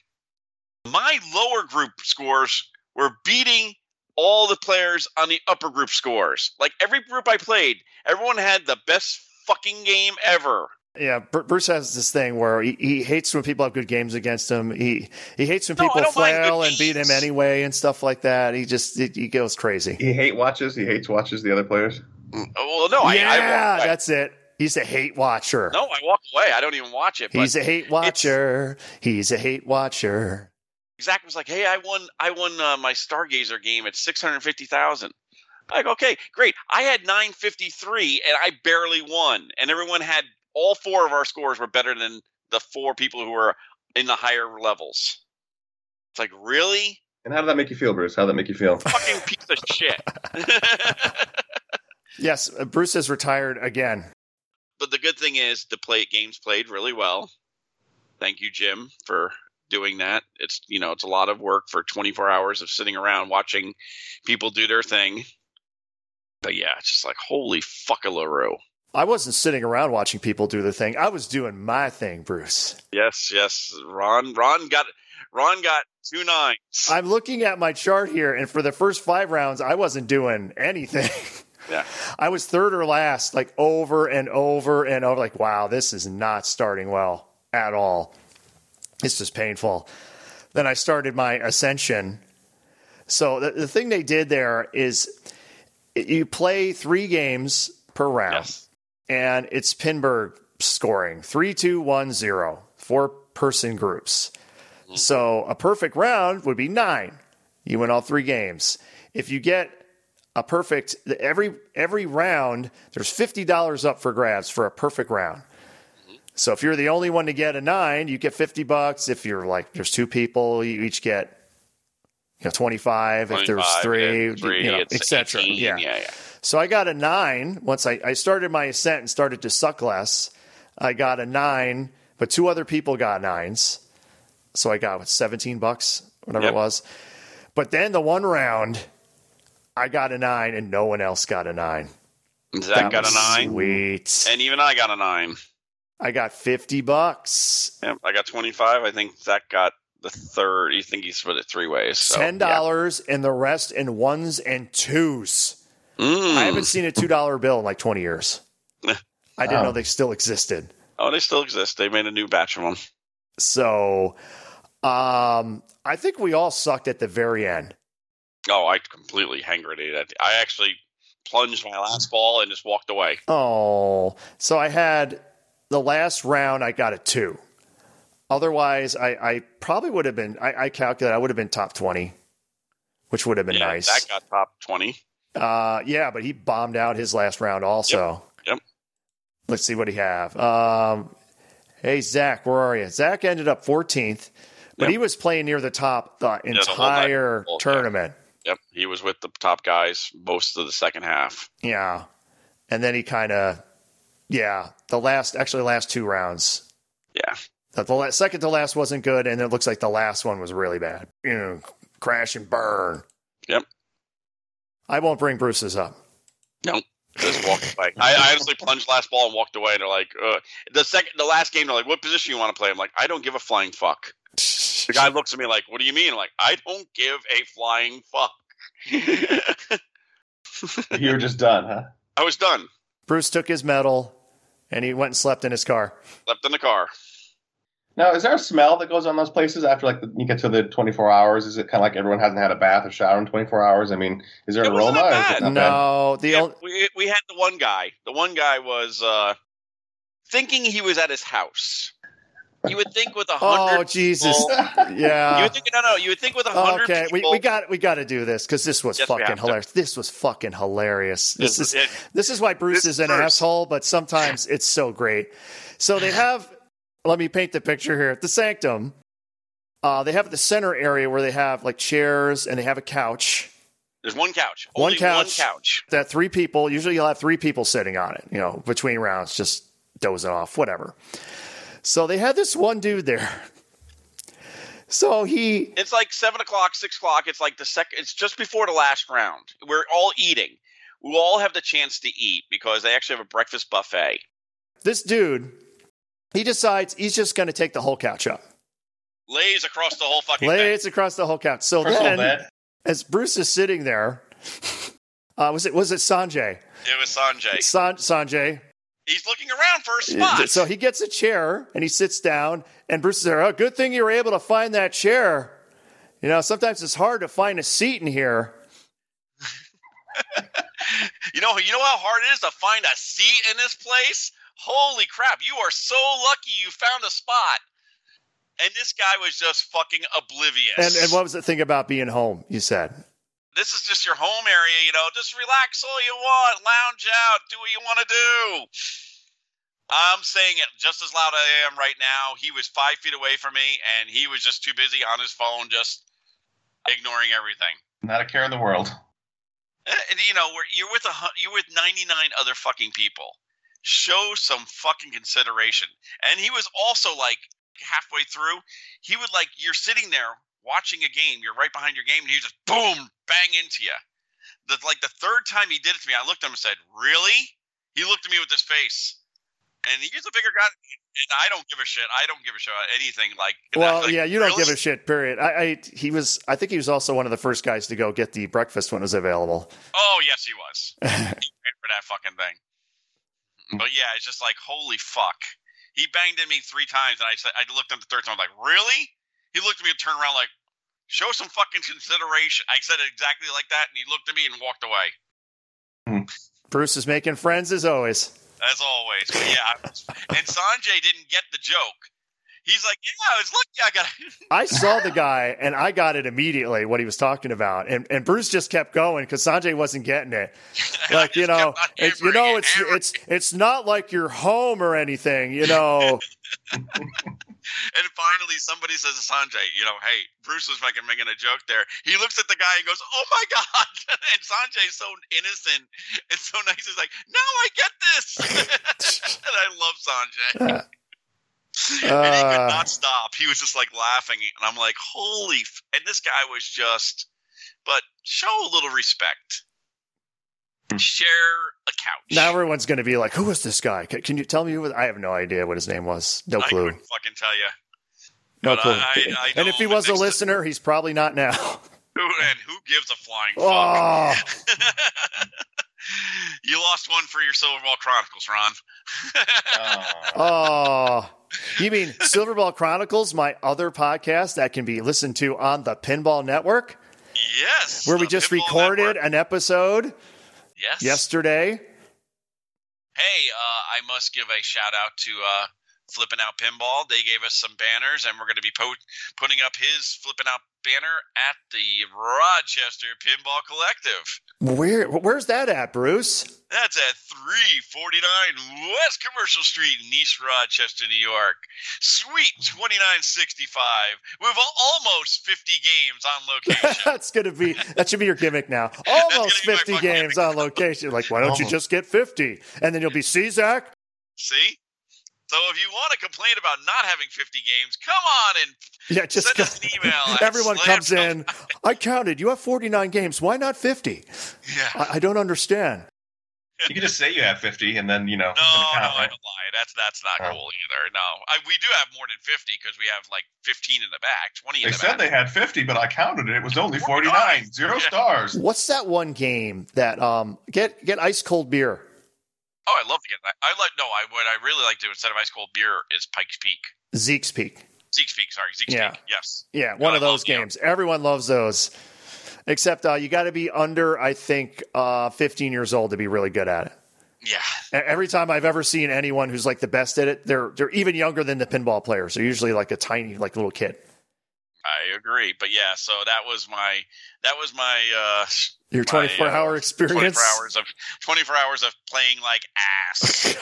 My lower group scores were beating all the players on the upper group scores. Like every group I played, everyone had the best fucking game ever. Yeah, Bruce has this thing where he, he hates when people have good games against him. He he hates when no, people flail and beat him anyway and stuff like that. He just he, he goes crazy. He hate watches. He hates watches the other players. Well, no, yeah, I, I, I, that's it. He's a hate watcher. No, I walk away. I don't even watch it. But He's a hate watcher. He's a hate watcher. Zach was like, hey, I won I won uh, my Stargazer game at six hundred fifty thousand dollars. Like, okay, great. I had nine fifty-three and I barely won. And everyone had – all four of our scores were better than the four people who were in the higher levels. It's like, really? And how did that make you feel, Bruce? How did that make you feel? Fucking piece of shit. Yes, Bruce has retired again. But the good thing is the play games played really well. Thank you, Jim, for doing that. It's, you know, it's a lot of work for twenty-four hours of sitting around watching people do their thing. But yeah, it's just like, holy fuckaloo. I wasn't sitting around watching people do their thing. I was doing my thing, Bruce. Yes, yes. Ron, Ron got Ron got two nines. I'm looking at my chart here, and for the first five rounds, I wasn't doing anything. Yeah. I was third or last, like over and over and over. Like, wow, this is not starting well at all. This is painful. Then I started my Ascension. So the, the thing they did there is you play three games per round. Yes. And it's Pinburg scoring. Three, two, one, zero. Four-person groups. Mm-hmm. So a perfect round would be nine. You win all three games. If you get a perfect – every every round, there's fifty dollars up for grabs for a perfect round. Mm-hmm. So if you're the only one to get a nine, you get fifty bucks. If you're like – there's two people, you each get you know, twenty-five. If there's three, three you know, et cetera. Yeah. yeah, yeah. So I got a nine. Once I, I started my ascent and started to suck less, I got a nine, but two other people got nines. So I got what, seventeen bucks, whatever yep. it was. But then the one round, I got a nine and no one else got a nine. Zach got a nine. Sweet. And even I got a nine. I got fifty bucks. Yep, I got twenty-five. I think Zach got the third. You think he split it three ways. So, ten dollars yeah. and the rest in ones and twos. Mm. I haven't seen a two dollar bill in like twenty years. I didn't oh. know they still existed. Oh, they still exist. They made a new batch of them. So um, I think we all sucked at the very end. Oh, I completely hangered it. I actually plunged my last ball and just walked away. Oh, so I had the last round. I got a two. Otherwise, I, I probably would have been, I, I calculate I would have been top twenty, which would have been yeah, nice. That got top twenty. Uh, yeah, but he bombed out his last round also. Yep. yep. Let's see what he have. Um, hey, Zach, where are you? Zach ended up fourteenth, but yep. he was playing near the top the yeah, entire the tournament. Yeah. Yep. He was with the top guys most of the second half. Yeah. And then he kind of, yeah, the last, actually last two rounds. Yeah. The, the last, second to last wasn't good, and it looks like the last one was really bad. You know, crash and burn. Yep. I won't bring Bruce's up. No, just walk away. I, I honestly plunged last ball and walked away. And they're like, Ugh. the second, the last game, they're like, "What position you want to play?" I'm like, "I don't give a flying fuck." The guy looks at me like, "What do you mean?" I'm like, "I don't give a flying fuck." You were just done, huh? I was done. Bruce took his medal, and he went and slept in his car. Slept in the car. Now, is there a smell that goes on those places after like the, you get to the twenty-four hours? Is it kind of like everyone hasn't had a bath or shower in twenty-four hours? I mean, is there an aroma? Or is it not no, bad? The yeah, old- we, we had the one guy. The one guy was uh, thinking he was at his house. You would think with a hundred. Oh Jesus! People, yeah. You would think no, no. You would think with a hundred. Okay, people, we we got we got to do this because this was yes, fucking hilarious. To. This was fucking hilarious. This, this is it, this is why Bruce is an first. asshole, but sometimes it's so great. So they have. Let me paint the picture here. At the Sanctum, uh, they have the center area where they have like chairs and they have a couch. There's one couch. One Only couch. One couch. That three people, usually you'll have three people sitting on it, you know, between rounds, just dozing off, whatever. So they had this one dude there. So he... It's like seven o'clock, six o'clock. It's like the second... It's just before the last round. We're all eating. We all have the chance to eat because they actually have a breakfast buffet. This dude... He decides he's just going to take the whole couch up. Lays across the whole fucking Lays thing. Lays across the whole couch. So First then, as Bruce is sitting there, uh, was it was it Sanjay? It was Sanjay. San, Sanjay. He's looking around for a spot. So he gets a chair, and he sits down, and Bruce is there, oh, good thing you were able to find that chair. You know, sometimes it's hard to find a seat in here. you know, you know how hard it is to find a seat in this place? Holy crap, you are so lucky you found a spot. And this guy was just fucking oblivious. And, and what was the thing about being home, you said? This is just your home area, you know. Just relax all you want. Lounge out. Do what you want to do. I'm saying it just as loud as I am right now. He was five feet away from me, and he was just too busy on his phone just ignoring everything. Not a care in the world. And, you know, you're with, a, you're with ninety-nine other fucking people. Show some fucking consideration. And he was also like halfway through. He would like, you're sitting there watching a game. You're right behind your game, and he just, boom, bang into you. The, like the third time he did it to me, I looked at him and said, really? He looked at me with this face. And he's a bigger guy, and I don't give a shit. I don't give a shit about anything. Like, well, like, yeah, you don't really? give a shit. Period. I, I, he was. I think he was also one of the first guys to go get the breakfast when it was available. Oh yes, he was. He ran for that fucking thing. But yeah, it's just like, holy fuck. He banged at me three times, and I said, I looked at him the third time. I'm like, really? He looked at me and turned around, like, show some fucking consideration. I said it exactly like that, and he looked at me and walked away. Hmm. Bruce is making friends as always. As always, but yeah. And Sanjay didn't get the joke. He's like, yeah, I was lucky I got it. I saw the guy, and I got it immediately, what he was talking about. And and Bruce just kept going because Sanjay wasn't getting it. Like, you know, it's, you know, it's, it's, it's not like you're home or anything, you know. And finally, somebody says to Sanjay, you know, hey, Bruce was fucking making a joke there. He looks at the guy and goes, oh, my God. And Sanjay's so innocent and so nice. He's like, now I get this. And I love Sanjay. Uh. And uh, he could not stop. He was just like laughing, and I'm like, "Holy!" F-. And this guy was just. But show a little respect. Share a couch. Now everyone's going to be like, "Who is this guy? Can, can you tell me who was?" I have no idea what his name was. No clue. I couldn't fucking tell you. No but clue. I, I, I and if he was a listener, time. He's probably not now. Who and who gives a flying oh. fuck? You lost one for your Silverball Chronicles, Ron. oh. oh, you mean Silverball Chronicles, my other podcast that can be listened to on the Pinball Network? Yes. Where we just Pinball recorded Network. an episode yes. yesterday. Hey, uh, I must give a shout out to uh, Flippin' Out Pinball. They gave us some banners, and we're going to be po- putting up his Flippin' Out banner at the Rochester Pinball Collective. Where where's that at, Bruce? That's at three forty-nine West Commercial Street in East Rochester, New York. Suite twenty-nine sixty-five. We've almost fifty games on location. That's gonna be that should be your gimmick now. Almost fifty games gimmick. on location. Like, why don't almost. you just get fifty? And then you'll be, see, Zach? See? So if you want to complain about not having fifty games, come on and yeah, just send us an email. Everyone comes in. I counted. You have forty-nine games. Why not fifty? Yeah, I, I don't understand. You can just say you have fifty, and then you know. No, count, no, right? I don't lie. That's that's not oh. cool either. No, I, we do have more than fifty because we have like fifteen in the back, twenty. In they the said back. They had fifty, but I counted it. It was only forty-nine. forty-nine Zero yeah. stars. What's that one game that um get get ice cold beer? Oh, I love to get that. I like no. I what I really like to do instead of ice cold beer is Pike's Peak, Zeke's Peak, Zeke's Peak. Sorry, Zeke's yeah. Peak. Yes, yeah, one no, of I those games. You. Everyone loves those, except uh, you got to be under, I think, uh, fifteen years old to be really good at it. Yeah. Every time I've ever seen anyone who's like the best at it, they're they're even younger than the pinball players. They're usually like a tiny, like little kid. I agree, but yeah. So that was my that was my. Uh, Your twenty-four My, uh, hour experience. twenty-four hours of twenty-four hours of playing like ass.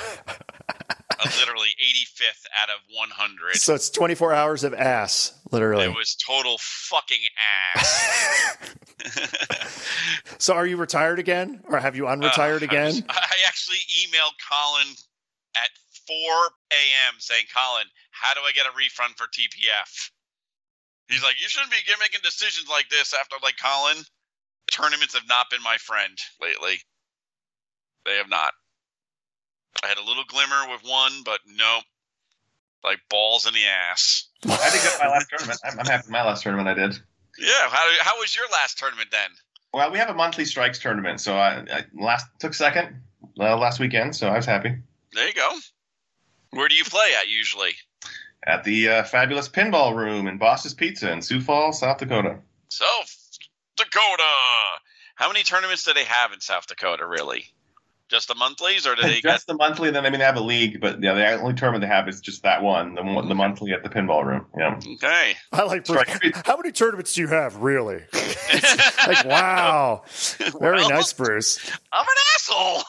I'm literally eighty-fifth out of one hundred. So it's twenty-four hours of ass, literally. It was total fucking ass. So are you retired again, or have you unretired uh, again? I, was, I actually emailed Colin at four a.m. saying, "Colin, how do I get a refund for T P F?" He's like, "You shouldn't be making decisions like this after like Colin." Tournaments have not been my friend lately. They have not. I had a little glimmer with one, but nope. Like balls in the ass. I think that's my last tournament. I'm, I'm happy with my last tournament I did. Yeah. How how was your last tournament then? Well, we have a monthly strikes tournament, so I, I last took second uh, last weekend, so I was happy. There you go. Where do you play at usually? At the uh, fabulous Pinball Room in Boss's Pizza in Sioux Falls, South Dakota. So. Dakota. How many tournaments do they have in South Dakota, really? Just the monthlies, or do they just get... the monthly? Then I mean, they have a league, but yeah, the only tournament they have is just that one, the one, the monthly at the pinball room. Yeah. Okay. I like. Bruce, how many tournaments do you have, really? Like, wow, very well, nice, Bruce. I'm an asshole.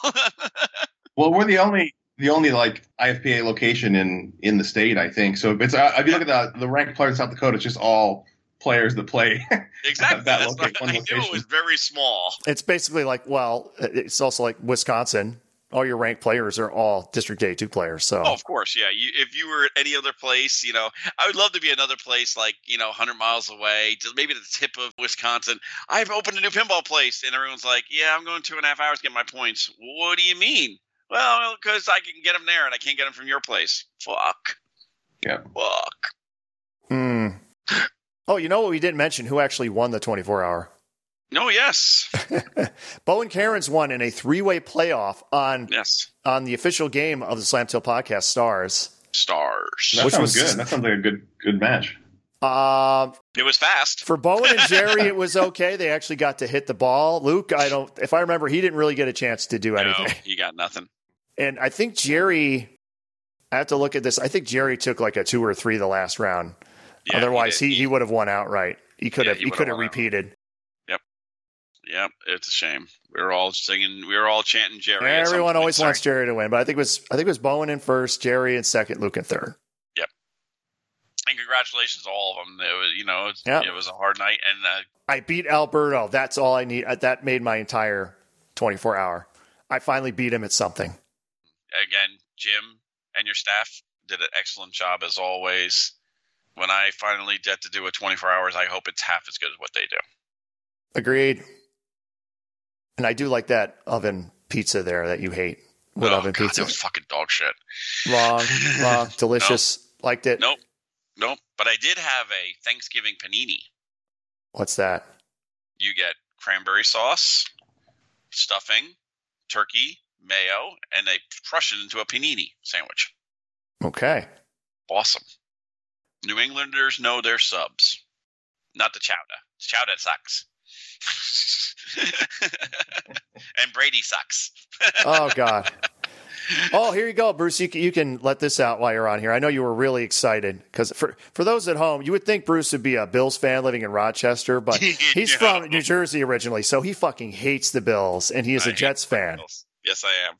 Well, we're the only the only like I F P A location in in the state, I think. So if it's uh, if you look at the the ranked players in South Dakota, it's just all players that play exactly that that's location, one I knew it was very small. It's basically like, well, it's also like Wisconsin. All your ranked players are all District A two players. So, oh, of course, yeah. You, if you were at any other place, you know, I would love to be another place like, you know, one hundred miles away, just maybe at the tip of Wisconsin. I've opened a new pinball place, and everyone's like, "Yeah, I'm going two and a half hours to get my points." What do you mean? Well, because I can get them there, and I can't get them from your place. Fuck. Yeah. Fuck. Hmm. Oh, you know what we didn't mention? Who actually won the twenty-four hour? Oh, yes. Bowen Kerins won in a three-way playoff on yes. on the official game of the Slamtail podcast, Stars. Stars. That which sounds was good. That sounds like a good good match. Uh, it was fast. For Bowen and Jerry, it was okay. They actually got to hit the ball. Luke, I don't. If I remember, he didn't really get a chance to do anything. No, he got nothing. And I think Jerry, I have to look at this. I think Jerry took like a two or three the last round. Yeah, Otherwise, he, he, he would have won outright. He could yeah, have. He, he could have repeated. Out. Yeah, it's a shame. We were all singing, we were all chanting Jerry. Everyone always Sorry. wants Jerry to win, but I think it was I think it was Bowen in first, Jerry in second, Luke in third. Yep. And congratulations to all of them. It was, you know, it, yep. it was a hard night, and uh, I beat Alberto. That's all I need. That made my entire twenty-four hour. I finally beat him at something. Again, Jim and your staff did an excellent job as always. When I finally get to do a twenty-four hours, I hope it's half as good as what they do. Agreed. And I do like that oven pizza there that you hate. What oh, oven God, pizza? That was fucking dog shit. Wrong, wrong, delicious. Nope. Liked it. Nope, nope. But I did have a Thanksgiving panini. What's that? You get cranberry sauce, stuffing, turkey, mayo, and they crush it into a panini sandwich. Okay. Awesome. New Englanders know their subs. Not the chowder. Chowder sucks. And Brady sucks. Oh God. Oh, here you go, Bruce. You can, you can let this out while you're on here. I know you were really excited because for, for those at home, you would think Bruce would be a Bills fan living in Rochester, but he's yeah. from New Jersey originally, so he fucking hates the Bills, and he is I a Jets fan. Bills. Yes, I am.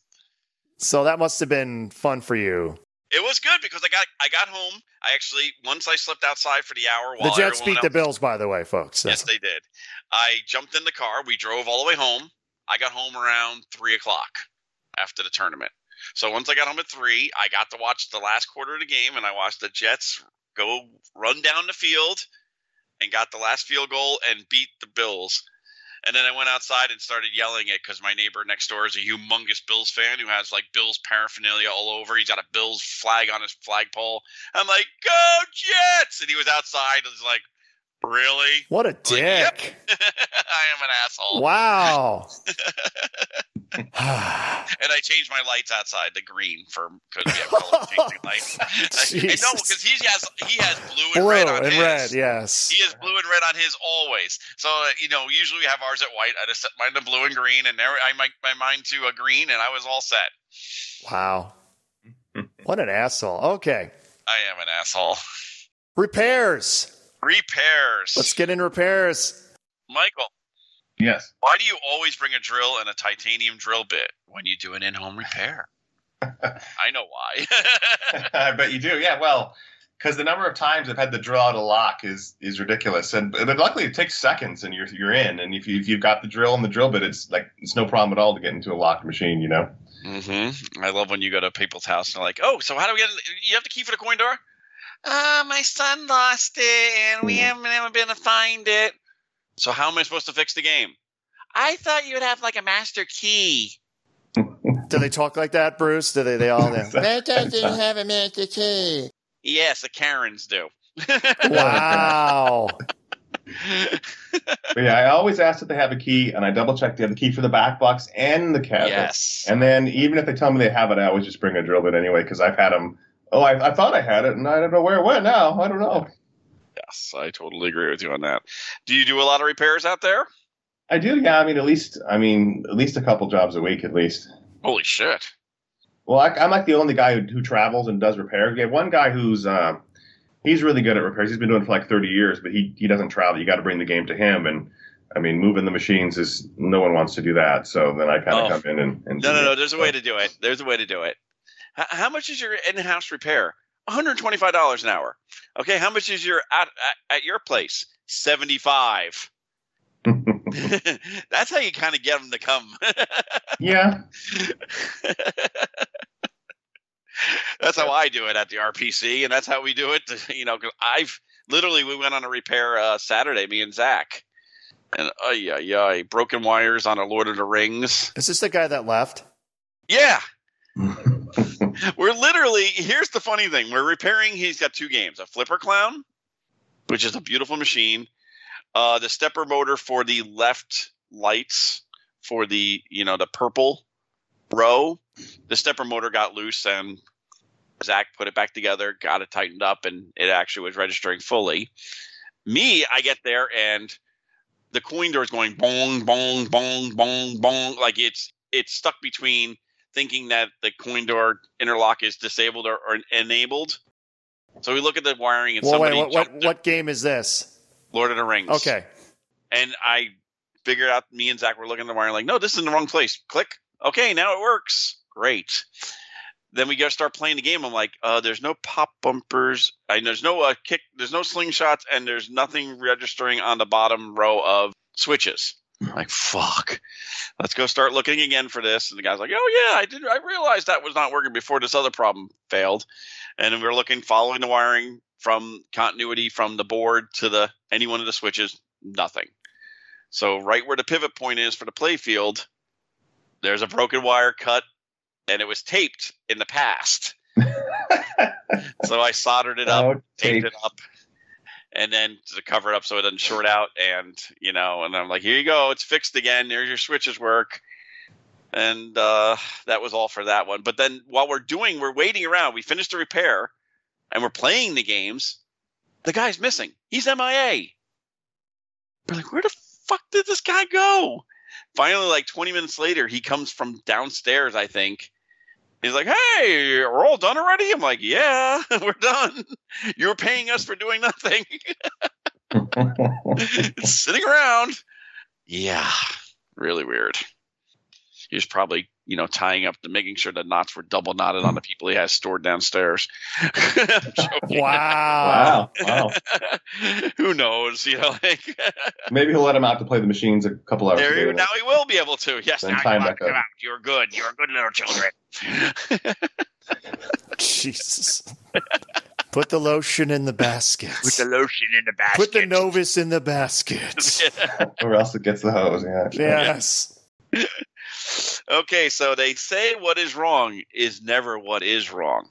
So that must have been fun for you. It was good because I got I got home. I actually once I slept outside for the hour. While the Jets beat else, the Bills, by the way, folks. Yes, they did. I jumped in the car. We drove all the way home. I got home around three o'clock after the tournament. So once I got home at three, I got to watch the last quarter of the game, and I watched the Jets go run down the field and got the last field goal and beat the Bills. And then I went outside and started yelling it because my neighbor next door is a humongous Bills fan who has, like, Bills paraphernalia all over. He's got a Bills flag on his flagpole. I'm like, go Jets! And he was outside and was like, really? What a dick. Like, yep. I am an asshole. Wow. And I changed my lights outside to green for because we have color changing lights. And no, because he has he has blue and blue red on and his. Red, yes. He has blue and red on his always. So uh, you know, usually we have ours at white. I just set mine to blue and green, and there I make my mine to a green, and I was all set. Wow. What an asshole. Okay. I am an asshole. Repairs. Repairs. Let's get in repairs. Michael. Yes. Why do you always bring a drill and a titanium drill bit when you do an in-home repair? I know why. I bet you do. Yeah, well, because the number of times I've had to drill out a lock is is ridiculous. And but luckily it takes seconds and you're you're in. And if, you, if you've got the drill and the drill bit, it's like it's no problem at all to get into a locked machine, you know? Mm-hmm. I love when you go to people's house and they're like, oh, so how do we get in? You have the key for the coin door? Uh, my son lost it and we haven't been able to find it. So how am I supposed to fix the game? I thought you would have like a master key. Do they talk like that, Bruce? Do they? They all do. That doesn't have a master key. Yes, the Karens do. Wow. Yeah, I always ask if they have a key, and I double check they have the key for the back box and the cabinet. Yes. And then even if they tell me they have it, I always just bring a drill bit anyway because I've had them. Oh, I, I thought I had it, and I don't know where it went now. I don't know. Yes, I totally agree with you on that. Do you do a lot of repairs out there? I do, yeah. I mean, at least, I mean, at least a couple jobs a week, at least. Holy shit. Well, I, I'm like the only guy who, who travels and does repairs. We have one guy who's uh, he's really good at repairs. He's been doing it for like thirty years, but he, he doesn't travel. You got to bring the game to him. And I mean, moving the machines is no one wants to do that. So then I kind of oh. come in and, and no, no, no. It. There's a way to do it. There's a way to do it. H- how much is your in-house repair? one hundred twenty-five dollars an hour. Okay, how much is your at at, at your place? seventy-five. That's how you kind of get them to come. Yeah. That's how I do it at the R P C, and that's how we do it. To, you know, because I've literally we went on a repair uh, Saturday, me and Zach, and oh yeah, yeah, broken wires on a Lord of the Rings. Is this the guy that left? Yeah. We're literally here's the funny thing: we're repairing. He's got two games: a flipper clown, which is a beautiful machine. Uh, the stepper motor for the left lights for the, you know, the purple row, the stepper motor got loose and Zach put it back together, got it tightened up, and it actually was registering fully. Me, I get there and the coin door is going bong, bong, bong, bong, bong. Like it's it's stuck between thinking that the coin door interlock is disabled or, or enabled. So we look at the wiring and well, somebody wait, what, what, what game is this? Lord of the Rings. Okay. And I figured out, me and Zach were looking at the wire like, no, this is in the wrong place. Click. Okay, now it works. Great. Then we gotta start playing the game. I'm like, uh, there's no pop bumpers. I, there's no uh, kick. There's no slingshots. And there's nothing registering on the bottom row of switches. I'm like, fuck. Let's go start looking again for this. And the guy's like, oh, yeah, I did. I realized that was not working before this other problem failed. And we were looking, following the wiring from continuity from the board to the any one of the switches, nothing. So right where the pivot point is for the play field, there's a broken wire cut, and it was taped in the past. So I soldered it up, oh, taped it up, and then to cover it up so it doesn't short out. And, you know, and I'm like, here you go. It's fixed again. There's your switches work. And uh, that was all for that one. But then while we're doing, we're waiting around. We finished the repair. And we're playing the games, the guy's missing. He's M I A. We're like, where the fuck did this guy go? Finally, like twenty minutes later, he comes from downstairs, I think. He's like, hey, we're all done already? I'm like, yeah, we're done. You were paying us for doing nothing. Sitting around. Yeah, really weird. He was probably, you know, tying up to making sure the knots were double knotted on the people he has stored downstairs. Wow. Wow. Who knows? You know, like maybe he'll let him out to play the machines a couple hours. There, now he will be able to. Yes, now you're out. You're good. You're good little children. Jesus. Put the lotion in the basket. Put the lotion in the basket. Put the novice in the basket. Or else it gets the hose. Yeah. Yes. Okay, so they say what is wrong is never what is wrong.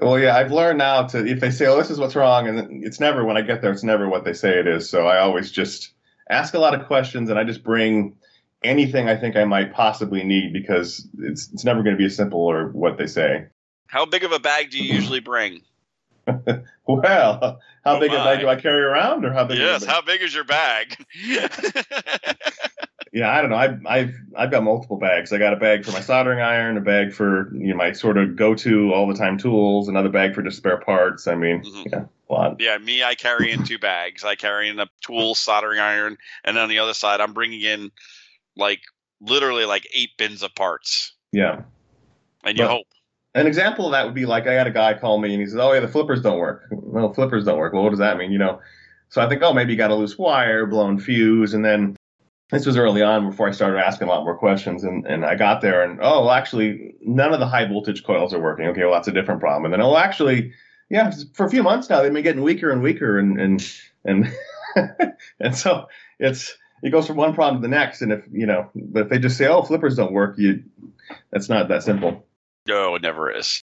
Well, yeah, I've learned now to, if they say, oh, this is what's wrong, and it's never, when I get there, it's never what they say it is. So I always just ask a lot of questions, and I just bring anything I think I might possibly need, because it's it's never going to be as simple or what they say. How big of a bag do you usually bring? Well, how oh big my. a bag do I carry around, or how big? Yes, how big is your bag? Yeah, I don't know. I've, I've I've got multiple bags. I got a bag for my soldering iron, a bag for, you know, my sort of go-to all-the-time tools, another bag for just spare parts. I mean, mm-hmm. yeah, a lot. Yeah, me, I carry in two bags. I carry in a tool, soldering iron, and on the other side, I'm bringing in, like, literally, like, eight bins of parts. Yeah. And you but hope. An example of that would be, like, I had a guy call me, and he says, oh, yeah, the flippers don't work. Well, flippers don't work. Well, what does that mean, you know? So I think, oh, maybe you got a loose wire, blown fuse, and then... This was early on before I started asking a lot more questions, and, and I got there, and, oh, well, actually, none of the high-voltage coils are working. Okay, well, that's a different problem. And then, oh, actually, yeah, for a few months now, they've been getting weaker and weaker, and and and, and so it's it goes from one problem to the next, and if, you know, but if they just say, oh, flippers don't work, you that's not that simple. No, it never is.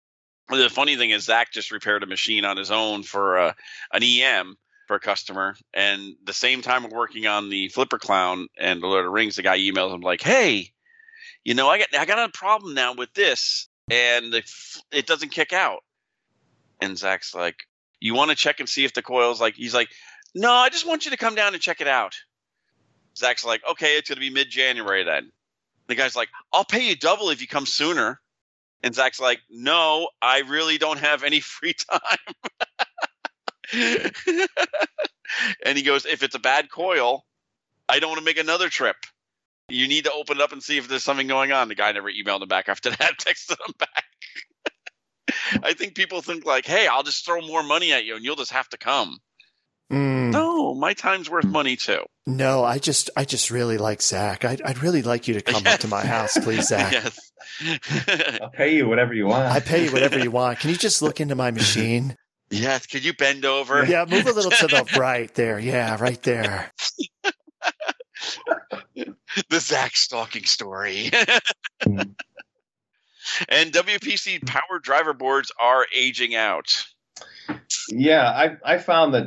The funny thing is Zach just repaired a machine on his own for uh, an E M, for a customer, and the same time we're working on the Flipper Clown and the Lord of the Rings, the guy emails him like, hey, you know, I got I got a problem now with this, and the, it doesn't kick out. And Zach's like, you want to check and see if the coil's like, he's like, no, I just want you to come down and check it out. Zach's like, okay, it's going to be mid-January then. The guy's like, I'll pay you double if you come sooner. And Zach's like, no, I really don't have any free time. And he goes, if it's a bad coil, I don't want to make another trip. You need to open it up and see if there's something going on. The guy never emailed him back after that, texted him back. I think people think like, hey, I'll just throw more money at you and you'll just have to come. Mm. No, my time's worth money too. No, I just, I just really like Zach. I'd, I'd really like you to come yes. up to my house, please, Zach. Yes. I'll pay you whatever you want. I pay you whatever you want. Can you just look into my machine? Yes. Could you bend over? Yeah, move a little to the right there. Yeah, right there. The Zach stalking story. And W P C power driver boards are aging out. Yeah, I I found that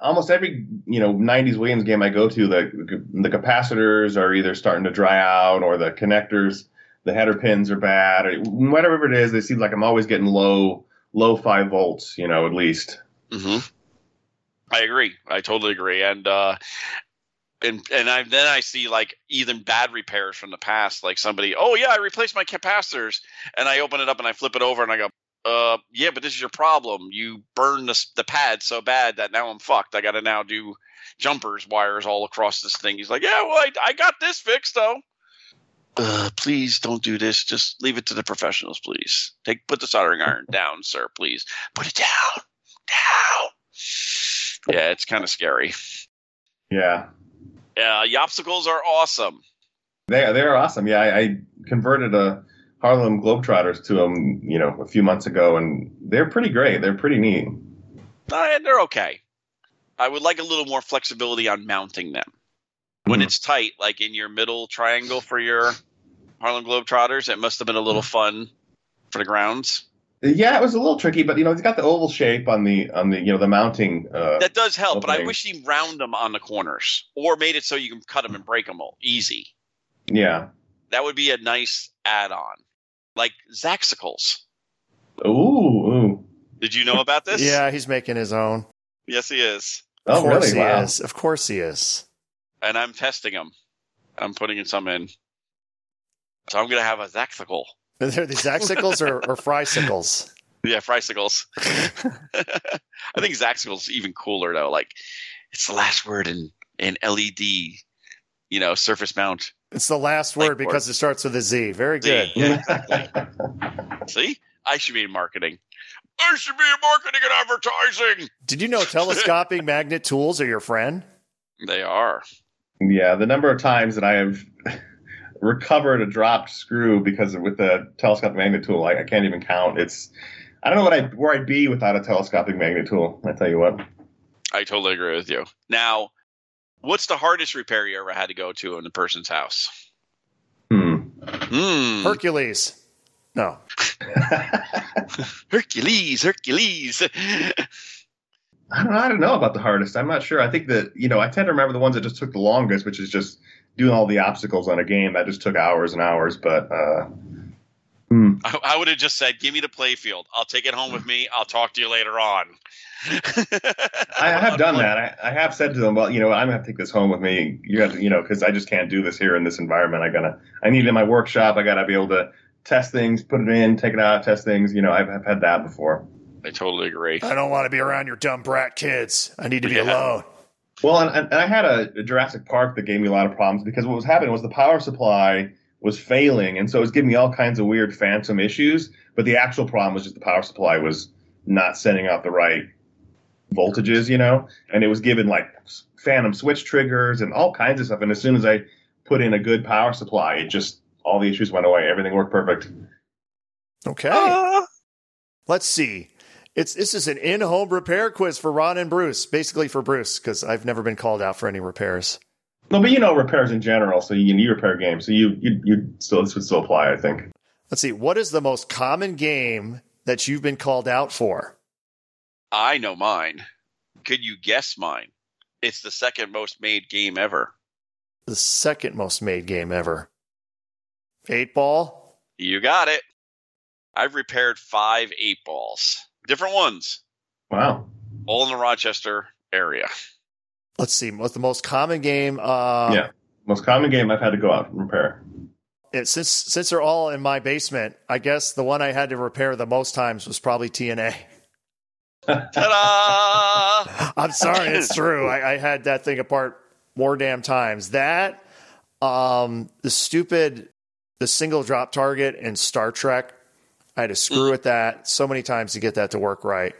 almost every you know nineties Williams game I go to, the the capacitors are either starting to dry out, or the connectors, the header pins are bad, or whatever it is. It seems like I'm always getting low low five volts, you know, at least. Mm-hmm. I agree. I totally agree. And uh, and and I, then I see like even bad repairs from the past, like somebody, oh yeah, I replaced my capacitors, and I open it up and I flip it over and I go, Uh, yeah, but this is your problem. You burned the, the pad so bad that now I'm fucked. I got to now do jumpers, wires all across this thing. He's like, yeah, well, I, I got this fixed, though. Uh, please don't do this. Just leave it to the professionals, please. Take Put the soldering iron down, sir, please. Put it down. Down. Yeah, it's kind of scary. Yeah. Uh, Yopsicles are awesome. They, they are awesome. Yeah, I, I converted a Harlem Globetrotters to them, you know, a few months ago, and they're pretty great. They're pretty neat. Uh, they're okay. I would like a little more flexibility on mounting them. When mm-hmm. it's tight, like in your middle triangle for your Harlem Globetrotters, it must have been a little fun for the grounds. Yeah, it was a little tricky, but you know, it's got the oval shape on the on the you know the mounting. Uh, that does help, opening. But I wish he round them on the corners or made it so you can cut them and break them all easy. Yeah, that would be a nice add-on. Like Zaxicles. Ooh, ooh. Did you know about this? Yeah, he's making his own. Yes, he is. Oh, of course really? He wow. is. Of course he is. And I'm testing him. I'm putting some in. So I'm going to have a Zaxicle. Are there the Zaxicles or, or Frycicles? Yeah, Frycicles. I think Zaxicles is even cooler, though. Like, it's the last word in, in L E D, you know, surface mount. It's the last word like, because it starts with a Z. Very good. Z, yeah, exactly. See? I should be in marketing. I should be in marketing and advertising. Did you know telescoping magnet tools are your friend? They are. Yeah, the number of times that I have recovered a dropped screw because with the telescopic magnet tool, I, I can't even count. It's I don't know what I where I'd be without a telescopic magnet tool. I tell you what. I totally agree with you. Now, what's the hardest repair you ever had to go to in a person's house? Hmm. Mm. Hercules. No. Hercules, Hercules. I don't, I don't know about the hardest. I'm not sure. I think that, you know, I tend to remember the ones that just took the longest, which is just doing all the obstacles on a game. That just took hours and hours. But uh, mm. I, I would have just said, give me the play field. I'll take it home with me. I'll talk to you later on. I have done that. I, I have said to them, well, you know, I'm going to have to take this home with me. You got to, you know, because I just can't do this here in this environment. I got to, I need it in my workshop. I got to be able to test things, put it in, take it out, test things. You know, I've, I've had that before. I totally agree. I don't want to be around your dumb brat kids. I need to be yeah. alone. Well, and, and I had a, a Jurassic Park that gave me a lot of problems because what was happening was the power supply was failing. And so it was giving me all kinds of weird phantom issues. But the actual problem was just the power supply was not sending out the right voltages, you know, and it was given like phantom switch triggers and all kinds of stuff. And as soon as I put in a good power supply, it just, all the issues went away. Everything worked perfect. Okay. Uh, Let's see. It's This is an in-home repair quiz for Ron and Bruce, basically for Bruce, because I've never been called out for any repairs. No, but you know repairs in general, so you, you repair games. So you, you, you still, this would still apply, I think. Let's see. What is the most common game that you've been called out for? I know mine. Could you guess mine? It's the second most made game ever. The second most made game ever. Eight ball? You got it. I've repaired five eight balls. Different ones. Wow. All in the Rochester area. Let's see. What's the most common game? Uh, yeah. Most common game I've had to go out and repair. it, since since they're all in my basement, I guess the one I had to repair the most times was probably T N A. Ta-da! I'm sorry, it's true. I, I had that thing apart more damn times. That, um, the stupid, the single drop target in Star Trek, I had to screw with that so many times to get that to work right.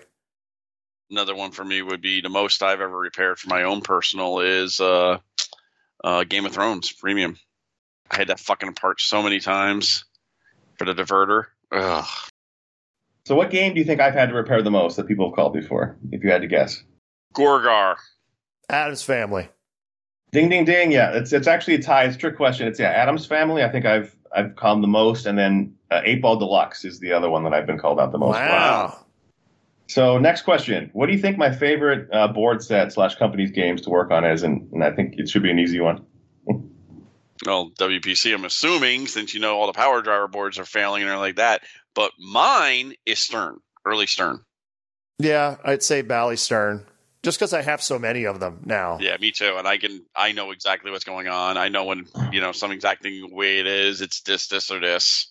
Another one for me would be the most I've ever repaired for my own personal is uh, uh, Game of Thrones Premium. I had that fucking apart so many times for the diverter. Ugh. So what game do you think I've had to repair the most that people have called before, if you had to guess? Gorgar. Adam's Family. Ding, ding, ding. Yeah, it's it's actually a tie. It's a trick question. It's yeah, Adam's Family. I think I've I've called the most. And then uh, eight ball Deluxe is the other one that I've been called out the most. Wow. Wow. So next question. What do you think my favorite uh, board set slash company's games to work on is? And, and I think it should be an easy one. Well, W P C, I'm assuming, since you know all the power driver boards are failing and everything like that. But mine is Stern, early Stern. Yeah, I'd say Bally Stern, just because I have so many of them now. Yeah, me too. And I can, I know exactly what's going on. I know when, you know, some exact thing the way it is. It's this, this, or this.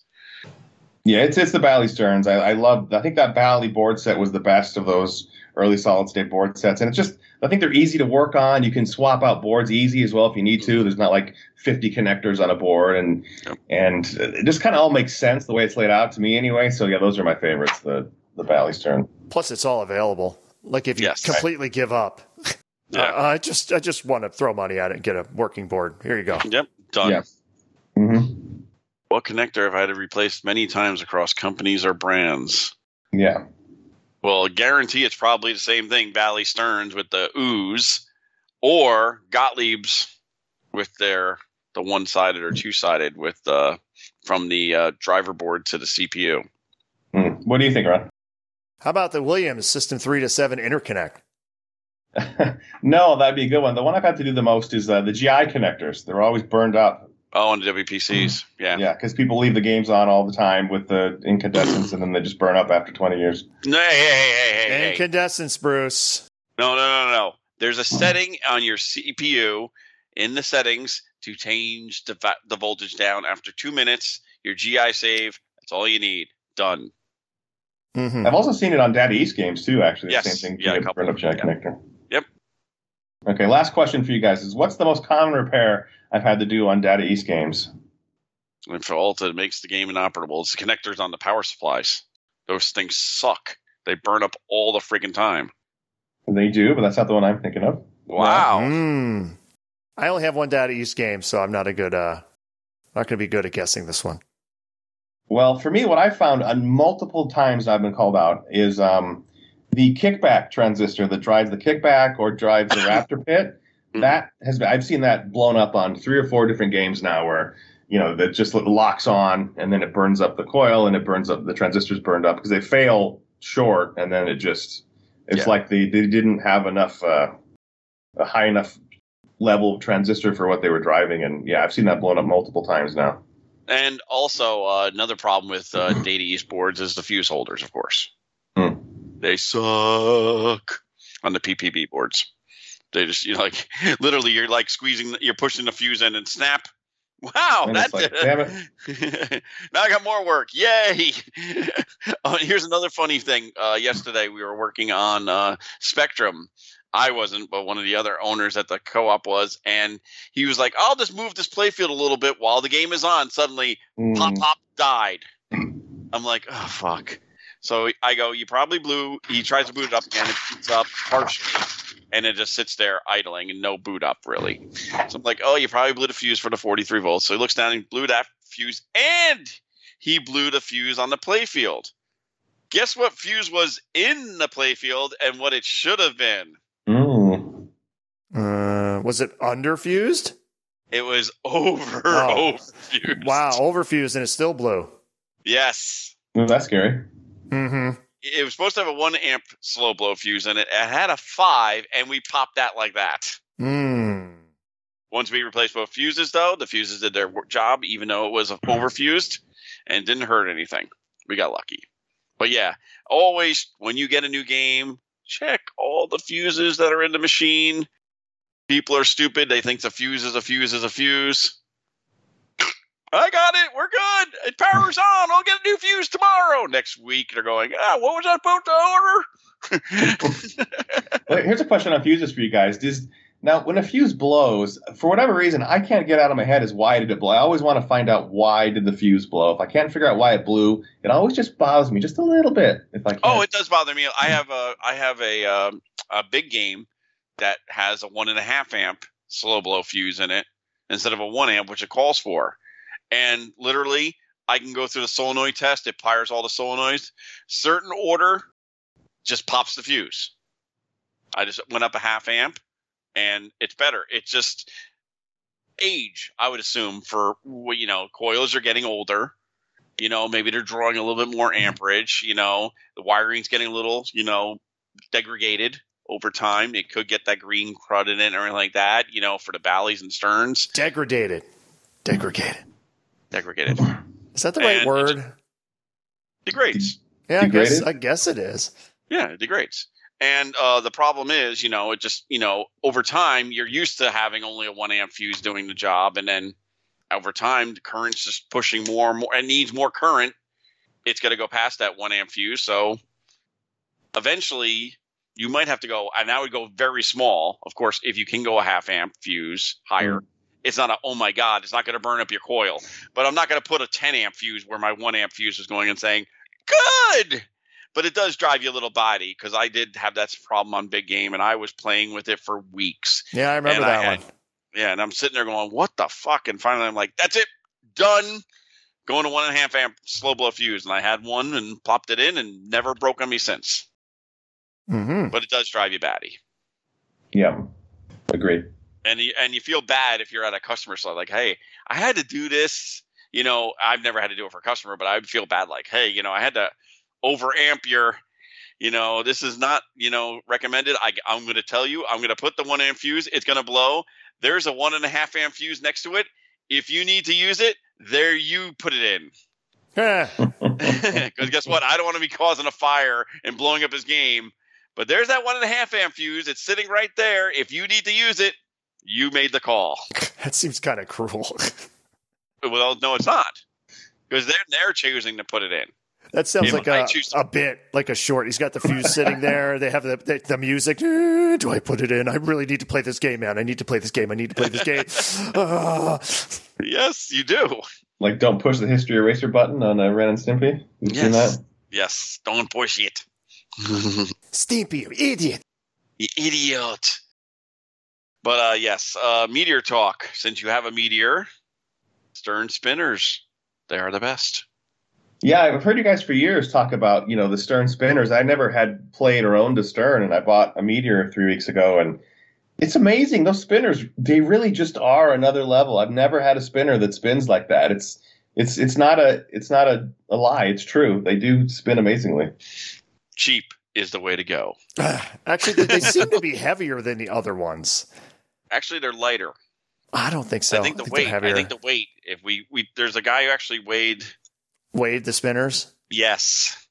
Yeah, it's it's the Bally Sterns. I, I love. I think that Bally board set was the best of those early solid state board sets, and it's just I think they're easy to work on. You can swap out boards easy as well if you need to. There's not like fifty connectors on a board, and yep. and it just kind of all makes sense the way it's laid out to me anyway. So yeah, those are my favorites. The the Bally Stern. Plus, it's all available. Like if you yes, completely I, give up, yeah. uh, I just I just want to throw money at it and get a working board. Here you go. Yep, done. Yeah. Mm-hmm. What connector have I had to replace many times across companies or brands? Yeah. Well, I guarantee it's probably the same thing. Bally Sterns with the ooze or Gottlieb's with their the one-sided or two-sided with uh, from the uh, driver board to the C P U. Mm. What do you think, Ron? How about the Williams System three to seven interconnect? No, that'd be a good one. The one I've had to do the most is uh, the G I connectors. They're always burned up. Oh, on the W P Cs, yeah. Yeah, because people leave the games on all the time with the incandescents, and then they just burn up after twenty years. Hey, hey, hey, hey. Incandescents, hey. Bruce. No, no, no, no. There's a setting on your C P U in the settings to change the, va- the voltage down after two minutes. Your G I save, that's all you need. Done. Mm-hmm. I've also seen it on Data East games, too, actually. Yes. The same thing. Yeah, a couple. Burn up G I yeah. connector. Yep. Okay, last question for you guys is what's the most common repair I've had to do on Data East games? And for Alta, it makes the game inoperable. It's the connectors on the power supplies. Those things suck. They burn up all the freaking time. They do, but that's not the one I'm thinking of. Wow. Mm. I only have one Data East game, so I'm not a good, uh, not going to be good at guessing this one. Well, for me, what I found on multiple times I've been called out is um, the kickback transistor that drives the kickback or drives the Raptor pit. That has been, I've seen that blown up on three or four different games now where, you know, that just locks on and then it burns up the coil and it burns up the transistors burned up because they fail short. And then it just, it's yeah. like they, they didn't have enough, uh, a high enough level of transistor for what they were driving. And yeah, I've seen that blown up multiple times now. And also uh, another problem with uh, Data East boards is the fuse holders, of course. Mm. They suck on the P P B boards. They just, you know, like literally you're like squeezing, you're pushing the fuse in and snap. Wow. And that, like, damn it. Now I got more work. Yay. uh, here's another funny thing. Uh, yesterday we were working on uh, Spectrum. I wasn't, but one of the other owners at the co-op was. And he was like, I'll just move this playfield a little bit while the game is on. Suddenly, mm. Pop Pop died. I'm like, oh, fuck. So I go, you probably blew. He tries to boot it up again. It boots up partially. And it just sits there idling and no boot up, really. So I'm like, oh, you probably blew the fuse for the forty-three volts. So he looks down and blew that fuse, and he blew the fuse on the playfield. Guess what fuse was in the playfield and what it should have been? Mm. Uh, was it underfused? It was over, oh. overfused. Wow, overfused, and it still blew. Yes. Well, that's scary. Mm-hmm. It was supposed to have a one amp slow blow fuse in it. It had a five, and we popped that like that. Mm. Once we replaced both fuses, though, the fuses did their job, even though it was overfused and didn't hurt anything. We got lucky. But yeah, always when you get a new game, check all the fuses that are in the machine. People are stupid. They think the fuse is a fuse is a fuse. I got it. We're power's on. I'll get a new fuse tomorrow. Next week, they're going, ah, what was I supposed to order? Wait, here's a question on fuses for you guys. Does, now, when a fuse blows, for whatever reason, I can't get out of my head is why did it blow. I always want to find out why did the fuse blow. If I can't figure out why it blew, it always just bothers me just a little bit. If I can. Oh, it does bother me. I have a I have a um, a big game that has a one and a half amp slow blow fuse in it instead of a one amp, which it calls for. And literally, I can go through the solenoid test. It fires all the solenoids. Certain order just pops the fuse. I just went up a half amp. And it's better. It's just age, I would assume, for, you know, coils are getting older. You know, maybe they're drawing a little bit more amperage. You know, the wiring's getting a little, you know, degraded over time. It could get that green crud in it or anything like that, you know, for the Ballys and Sterns. Degraded. Degraded. Degraded. Is that the right and word? Degrades. Yeah, I guess, I guess it is. Yeah, it degrades. And uh, the problem is, you know, it just, you know, over time, you're used to having only a one amp fuse doing the job. And then over time, the current's just pushing more and more. It needs more current. It's going to go past that one amp fuse. So eventually, you might have to go. And I would go very small. Of course, if you can go a half amp fuse higher, mm-hmm. It's not a, oh, my God, it's not going to burn up your coil. But I'm not going to put a ten amp fuse where my one amp fuse is going and saying, good. But it does drive you a little body because I did have that problem on Big Game, and I was playing with it for weeks. Yeah, I remember that I had, one. Yeah, and I'm sitting there going, what the fuck? And finally I'm like, that's it. Done. Going to one and a half amp slow blow fuse. And I had one and plopped it in and never broke on me since. Mm-hmm. But it does drive you batty. Yeah, agreed. And you, and you feel bad if you're at a customer site like, hey, I had to do this. You know, I've never had to do it for a customer, but I would feel bad like, hey, you know, I had to – over amp your, you know, this is not, you know, recommended. I, I'm going to tell you, I'm going to put the one amp fuse. It's going to blow. There's a one and a half amp fuse next to it. If you need to use it, there you put it in. Because guess what? I don't want to be causing a fire and blowing up his game. But there's that one and a half amp fuse. It's sitting right there. If you need to use it, you made the call. That seems kind of cruel. Well, no, it's not. Because they're, they're choosing to put it in. That sounds yeah, like a, a bit, like a short. He's got the fuse sitting there. They have the, the the music. Do I put it in? I really need to play this game, man. I need to play this game. I need to play this game. uh. Yes, you do. Like, don't push the history eraser button on uh, Ren and Stimpy. Have you yes. seen that? Yes, don't push it. Stimpy, you idiot. You idiot. But, uh, yes, uh, Meteor Talk. Since you have a Meteor, Stern Spinners, they are the best. Yeah, I've heard you guys for years talk about, you know, the Stern spinners. I never had played or owned a Stern, and I bought a Meteor three weeks ago, and it's amazing. Those spinners, they really just are another level. I've never had a spinner that spins like that. It's it's it's not a it's not a, a lie. It's true. They do spin amazingly. Cheap is the way to go. Uh, actually, they, they seem to be heavier than the other ones. Actually, they're lighter. I don't think so. I think the I think weight. I think the weight. If we, we there's a guy who actually weighed. Wave the spinners? Yes.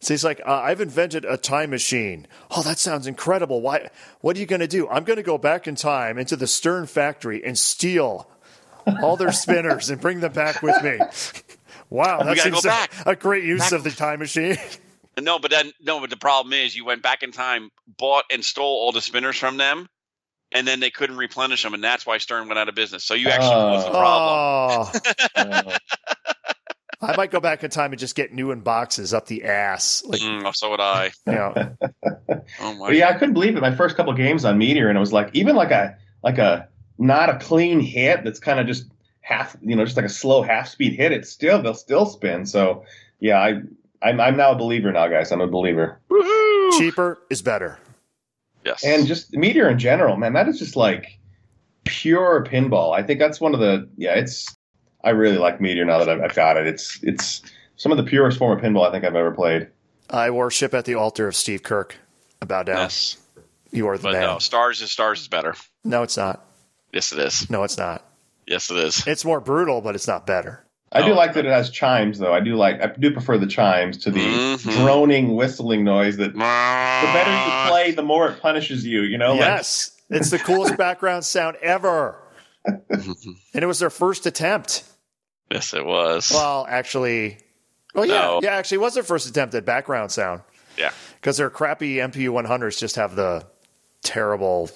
So he's like, uh, I've invented a time machine. Oh, that sounds incredible. Why? What are you going to do? I'm going to go back in time into the Stern factory and steal all their spinners and bring them back with me. Wow, that seems a, a great use back. Of the time machine. No, but then no, but the problem is you went back in time, bought and stole all the spinners from them, and then they couldn't replenish them, and that's why Stern went out of business. So you actually uh, caused the problem. Oh. I might go back in time and just get new in boxes up the ass. Like, mm, so would I. You know. Oh my! But yeah, I couldn't believe it. My first couple of games on Meteor, and it was like even like a like a not a clean hit that's kind of just half, you know, just like a slow half speed hit. It's still they'll still spin. So yeah, I I'm, I'm now a believer now, guys. I'm a believer. Woo-hoo! Cheaper is better. Yes, and just Meteor in general, man. That is just like pure pinball. I think that's one of the yeah. It's. I really like Meteor now that I've got it. It's it's some of the purest form of pinball I think I've ever played. I worship at the altar of Steve Kirk. I bow down. Yes. You are the but man. No, Stars is Stars is better. No, it's not. Yes, it is. No, it's not. Yes, it is. It's more brutal, but it's not better. I no, do like that it has chimes, though. I do like. I do prefer the chimes to the mm-hmm. droning, whistling noise. That the better you play, the more it punishes you. You know. Yes, like, it's the coolest background sound ever. And it was their first attempt. Yes, it was. Well, actually, oh yeah, no. yeah, actually, it was their first attempt at background sound. Yeah, because their crappy M P U one hundreds just have the terrible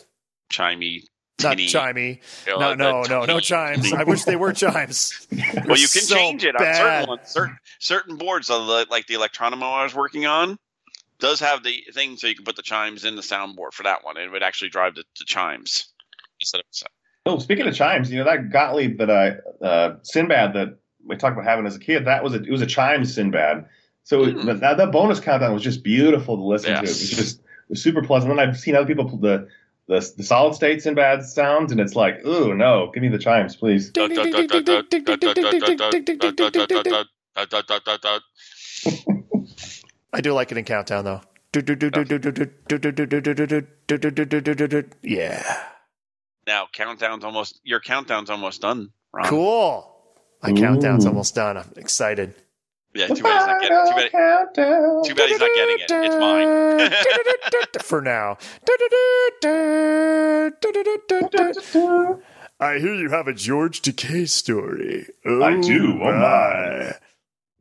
chimey. Not chimey. You know, no, no, no, no chimes. I wish they were chimes. They're well, you can so change it on certain, ones, certain certain boards, the, like the Electronomo I was working on, does have the thing so you can put the chimes in the soundboard for that one. It would actually drive the, the chimes instead of. Oh, speaking of chimes, you know that Gottlieb that I uh, Sinbad that we talked about having as a kid. That was a, it was a chime Sinbad. So mm. it, that, that bonus countdown was just beautiful to listen yes. to. It was just it was super pleasant. And I've seen other people the. The, the solid state Sinbad sounds, and it's like, ooh, no, give me the chimes, please. I do like it in Countdown, though. Yeah. Now, Countdown's almost, your Countdown's almost done, Ron. Cool. My Ooh. Countdown's almost done. I'm excited. Yeah, too bad he's not getting it. Too bad, too bad he's not getting it. It's mine. For now. I hear you have a George Takei story. Oh, I do. Oh, my.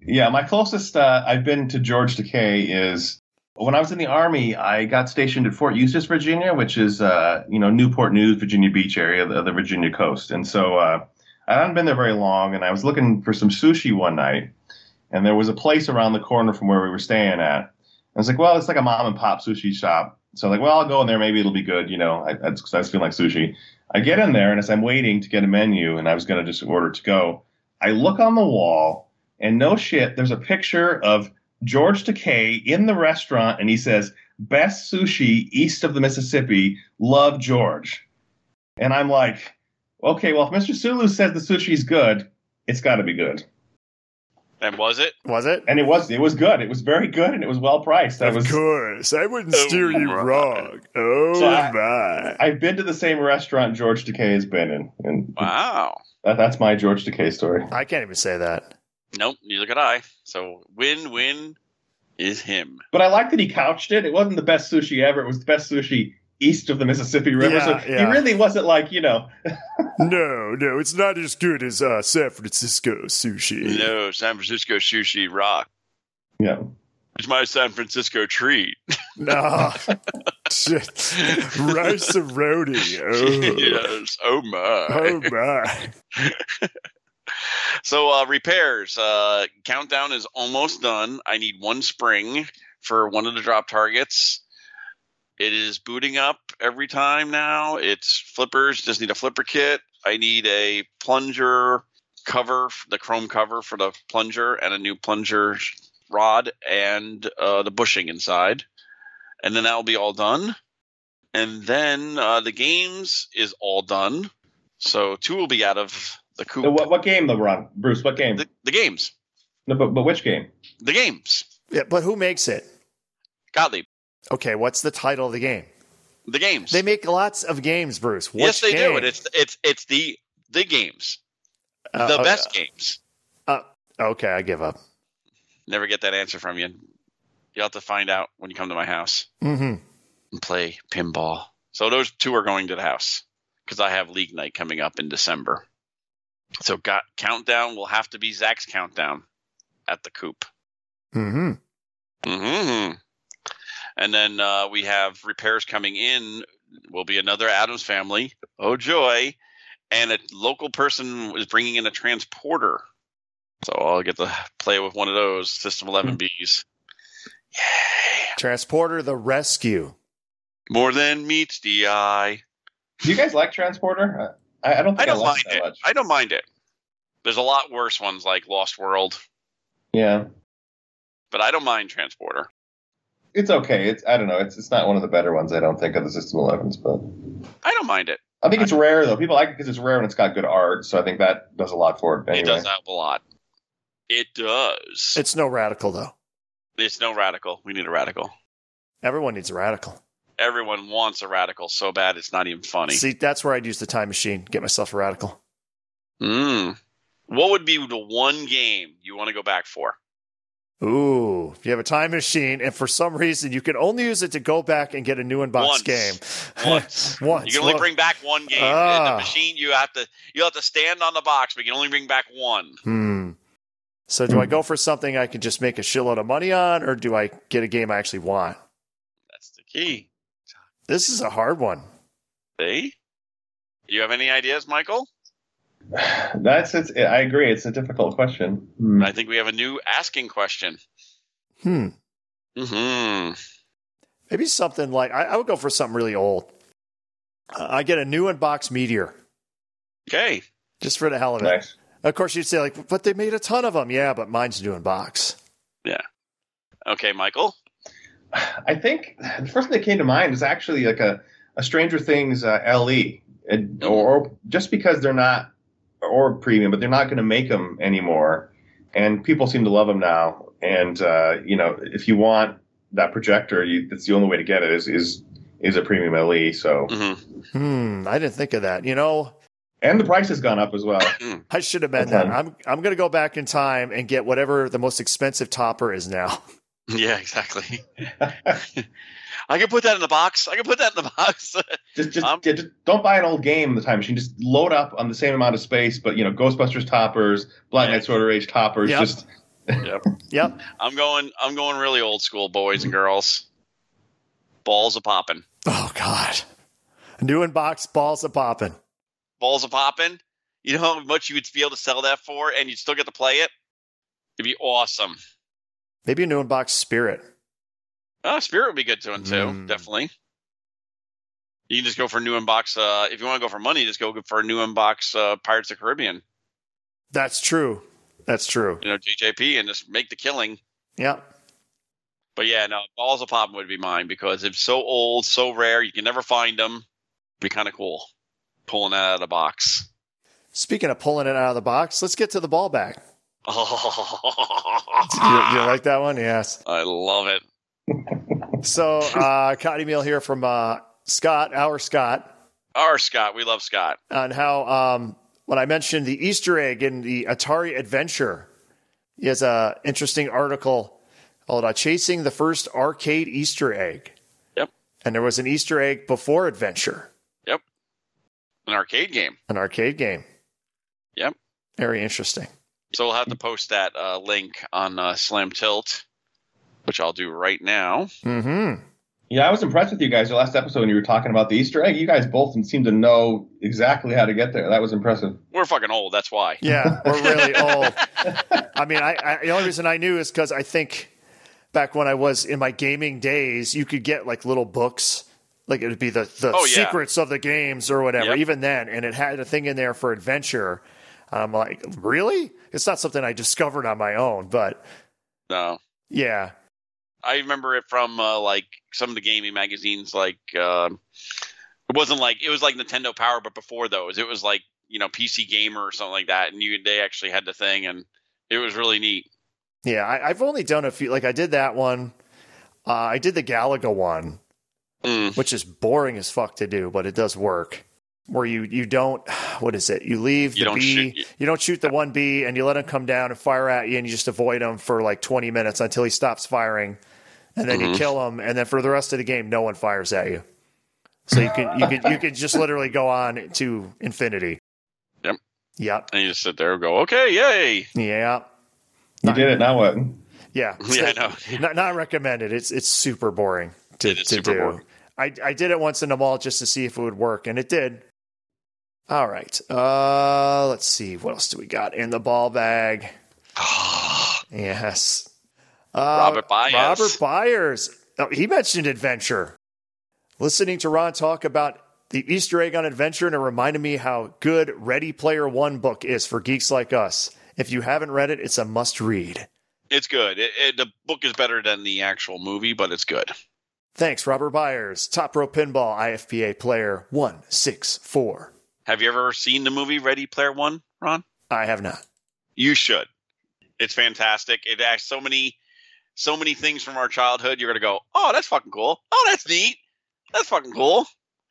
Yeah, my closest uh, I've been to George Takei is when I was in the Army, I got stationed at Fort Eustis, Virginia, which is, uh, you know, Newport News, Virginia Beach area of the, the Virginia coast. And so uh, I hadn't been there very long, and I was looking for some sushi one night. And there was a place around the corner from where we were staying at. And I was like, well, it's like a mom and pop sushi shop. So I'm like, well, I'll go in there. Maybe it'll be good. You know, I, I, just, I just feel like sushi. I get in there, and as I'm waiting to get a menu, and I was going to just order to go, I look on the wall, and no shit, there's a picture of George Takei in the restaurant, and he says, best sushi east of the Mississippi, love George. And I'm like, okay, well, if Mister Sulu says the sushi's good, it's got to be good. And was it? Was it? And it was. It was good. It was very good, and it was well priced. Of I was, course, I wouldn't oh steer you God. wrong. Oh so my! I, I've been to the same restaurant George Takei has been in. And wow, that, that's my George Takei story. I can't even say that. Nope, neither could I. So win-win is him. But I like that he couched it. It wasn't the best sushi ever. It was the best sushi east of the Mississippi River. Yeah, so yeah. He really wasn't like, you know. no, no, it's not as good as uh, San Francisco sushi. No, San Francisco sushi rock. Yeah. It's my San Francisco treat. Nah. Shit. Rice and roti. Oh. Yes. Oh, my. Oh, my. So, uh, repairs. Uh, countdown is almost done. I need one spring for one of the drop targets. It is booting up every time now. It's flippers. Just need a flipper kit. I need a plunger cover, the chrome cover for the plunger, and a new plunger rod and uh, the bushing inside. And then that will be all done. And then uh, the games is all done. So two will be out of the coop. So what, what game, LeBron? Bruce, what game? The, the games. No, but, but which game? The games. Yeah, but who makes it? Gottlieb. Okay, what's the title of the game? The games. They make lots of games, Bruce. Which yes, they game? do. And it's it's it's the the games, uh, the okay. best games. Uh, okay, I give up. Never get that answer from you. You'll have to find out when you come to my house mm-hmm. and play pinball. So those two are going to the house because I have league night coming up in December. So got, countdown will have to be Zach's countdown at the coop. Mm-hmm. Mm-hmm. And then uh, we have repairs coming in. Will be another Adam's Family. Oh, joy. And a local person is bringing in a transporter. So I'll get to play with one of those System eleven B's. Yay. Transporter the Rescue. More than meets the eye. Do you guys like Transporter? I, I don't think I, don't I like it that much. I don't mind it. There's a lot worse ones like Lost World. Yeah. But I don't mind Transporter. It's okay. It's I don't know. It's it's not one of the better ones, I don't think, of the System elevens, but I don't mind it. I think it's I, rare though. People like it because it's rare and it's got good art, so I think that does a lot for it. Anyway. It does help a lot. It does. It's no radical though. It's no radical. We need a radical. Everyone needs a radical. Everyone wants a radical so bad it's not even funny. See, that's where I'd use the time machine. Get myself a radical. Mm. What would be the one game you want to go back for? Ooh, if you have a time machine and for some reason you can only use it to go back and get a new in-box game. Once. Once. You can only well, bring back one game. Uh, in the machine, you have to you have to stand on the box, but you can only bring back one. Hmm. So do I go for something I can just make a shitload of money on, or do I get a game I actually want? That's the key. This is a hard one. See? Do you have any ideas, Michael? That's it's. I agree. It's a difficult question. Hmm. I think we have a new asking question. Hmm. Hmm. Maybe something like I, I would go for something really old. Uh, I get a new in-box Meteor. Okay. Just for the hell of it. Nice. Of course, you'd say like, but they made a ton of them. Yeah, but mine's new in-box. Yeah. Okay, Michael. I think the first thing that came to mind is actually like a, a Stranger Things uh, L E, and, or just because they're not. Or premium, but they're not going to make them anymore, and people seem to love them now. And uh, you know, if you want that projector, you, that's the only way to get it is is is a premium L E. So, mm-hmm. hmm, I didn't think of that. You know, and the price has gone up as well. I should have been that. I'm I'm going to go back in time and get whatever the most expensive topper is now. Yeah, exactly. I can put that in the box. I can put that in the box. just, just, um, yeah, just don't buy an old game the time machine. Just load up on the same amount of space, but you know, Ghostbusters toppers, Black Knight Sword of Rage toppers. Yep. Just yep, yep. I'm going. I'm going really old school, boys and girls. Balls a poppin'. Oh God, new in box balls a poppin'. Balls a poppin'. You know how much you would be able to sell that for, and you'd still get to play it. It'd be awesome. Maybe a new in box Spirit. Oh, Spirit would be good to him, too. Mm. Definitely. You can just go for new in-box. Uh, if you want to go for money, just go for a new in-box uh, Pirates of the Caribbean. That's true. That's true. You know, J J P and just make the killing. Yeah. But yeah, no, Balls of Poppin' would be mine because it's so old, so rare, you can never find them. It'd be kind of cool pulling that out of the box. Speaking of pulling it out of the box, let's get to the ball bag. Oh. You, you like that one? Yes. I love it. So, uh, got email here from uh, Scott, our Scott. Our Scott. We love Scott. On how, um, when I mentioned the Easter egg in the Atari Adventure, he has an interesting article called uh, Chasing the First Arcade Easter Egg. Yep. And there was an Easter egg before Adventure. Yep. An arcade game. An arcade game. Yep. Very interesting. So, we'll have to post that uh, link on uh, Slam Tilt. Which I'll do right now. Mm-hmm. Yeah, I was impressed with you guys. Your last episode when you were talking about the Easter egg, you guys both seemed to know exactly how to get there. That was impressive. We're fucking old. That's why. Yeah, we're really old. I mean, I, I, the only reason I knew is because I think back when I was in my gaming days, you could get like little books. Like it would be the, the oh, secrets yeah. of the games or whatever, yep. Even then. And it had a thing in there for adventure. I'm like, really? It's not something I discovered on my own, but. No. Yeah. I remember it from uh, like some of the gaming magazines. Like uh, it wasn't like it was like Nintendo Power, but before those, it was like you know P C Gamer or something like that. And you they actually had the thing, and it was really neat. Yeah, I, I've only done a few. Like I did that one. Uh, I did the Galaga one, mm. which is boring as fuck to do, but it does work. Where you you don't what is it? You leave the you don't bee, shoot. you don't shoot the one bee, and you let him come down and fire at you, and you just avoid him for like twenty minutes until he stops firing. And then mm-hmm. you kill him, and then for the rest of the game, no one fires at you. So you can you can you can just literally go on to infinity. Yep. Yep. And you just sit there and go, okay, yay. Yeah. You did it. Now what? Yeah. Yeah. So, I know. Not not recommended. It's it's super boring to, it is to super do. Boring. I I did it once in the mall just to see if it would work, and it did. All right. Uh, let's see. What else do we got in the ball bag? Yes. Uh, Robert Byers. Robert Byers. Oh, he mentioned adventure. Listening to Ron talk about the Easter egg on adventure, and it reminded me how good Ready Player One book is for geeks like us. If you haven't read it, it's a must read. It's good. It, it, the book is better than the actual movie, but it's good. Thanks, Robert Byers. Top Row Pinball, I F P A Player one six four. Have you ever seen the movie Ready Player One, Ron? I have not. You should. It's fantastic. It has so many... So many things from our childhood, you're going to go, oh, that's fucking cool. Oh, that's neat. That's fucking cool.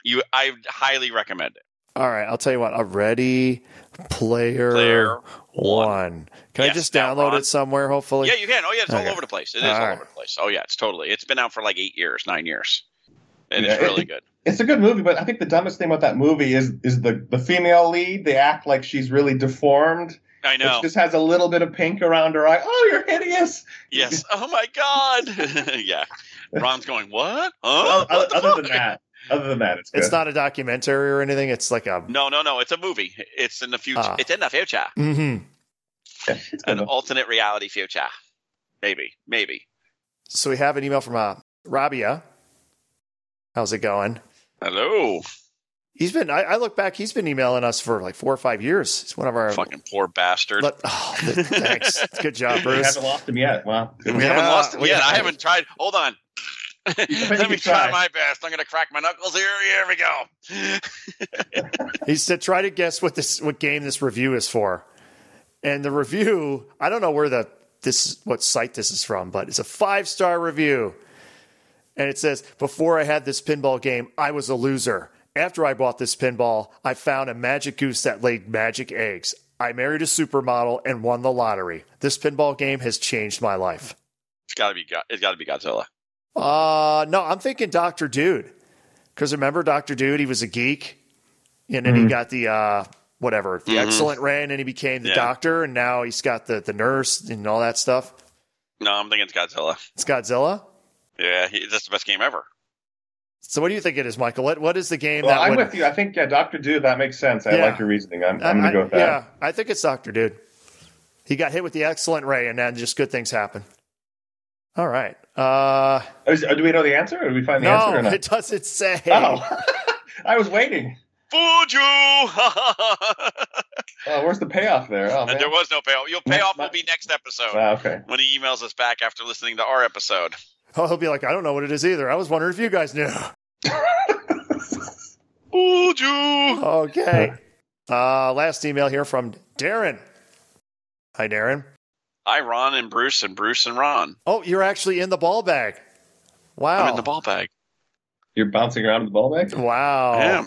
You, I highly recommend it. All right. I'll tell you what. A Ready Player, Player One. one. Can yes, I just download it somewhere, hopefully? Yeah, you can. Oh, yeah, it's okay. all over the place. It is all, all right. over the place. Oh, yeah, it's totally. It's been out for like eight years, nine years. And yeah, it's really it, good. It's a good movie, but I think the dumbest thing about that movie is is the, the female lead. They act like she's really deformed. I know. She just has a little bit of pink around her eye. Oh, you're hideous. Yes. Oh, my God. Yeah. Ron's going, what? Huh? Well, what other fuck? than that. Other than that, it's good. It's not a documentary or anything. It's like a no, no, no. It's a movie. It's in the future. Uh, it's in the future. Mm-hmm. Yeah, an alternate reality future. Maybe, maybe. So we have an email from uh, Rabia. How's it going? Hello. He's been. I, I look back. He's been emailing us for like four or five years. He's one of our fucking poor bastard. Let, oh, thanks. Good job, Bruce. We haven't lost him yet. Wow. We yeah, haven't lost him yet. Haven't. I haven't tried. Hold on. Let me try. try my best. I'm going to crack my knuckles here. Here we go. He said, try to guess what this what game this review is for. And the review, I don't know where the this what site this is from, but it's a five-star review. And it says, before I had this pinball game, I was a loser. After I bought this pinball, I found a magic goose that laid magic eggs. I married a supermodel and won the lottery. This pinball game has changed my life. It's got to be it's got to be Godzilla. Uh, no, I'm thinking Doctor Dude. Because remember Doctor Dude, he was a geek. And then mm-hmm. he got the, uh, whatever, the mm-hmm. excellent ran, and he became the yeah. doctor. And now he's got the, the nurse and all that stuff. No, I'm thinking it's Godzilla. It's Godzilla? Yeah, he, that's the best game ever. So what do you think it is, Michael? What What is the game well, that I'm would... with you. I think, yeah, Doctor Dude, that makes sense. I yeah. like your reasoning. I'm, I'm going to go with that. Yeah, I think it's Doctor Dude. He got hit with the excellent ray, and then just good things happen. All right. Uh, do we know the answer? Or do we find the no, answer or not? It doesn't say. Oh, I was waiting. Fooled you! Oh, where's the payoff there? Oh, there was no payoff. Your payoff will be next episode. Ah, okay. When he emails us back after listening to our episode. Oh, he'll be like, I don't know what it is either. I was wondering if you guys knew. Fooled you! Okay. Uh, last email here from Darren. Hi, Darren. Hi, Ron and Bruce and Bruce and Ron. Oh, you're actually in the ball bag. Wow. I'm in the ball bag. You're bouncing around in the ball bag? Wow. I am.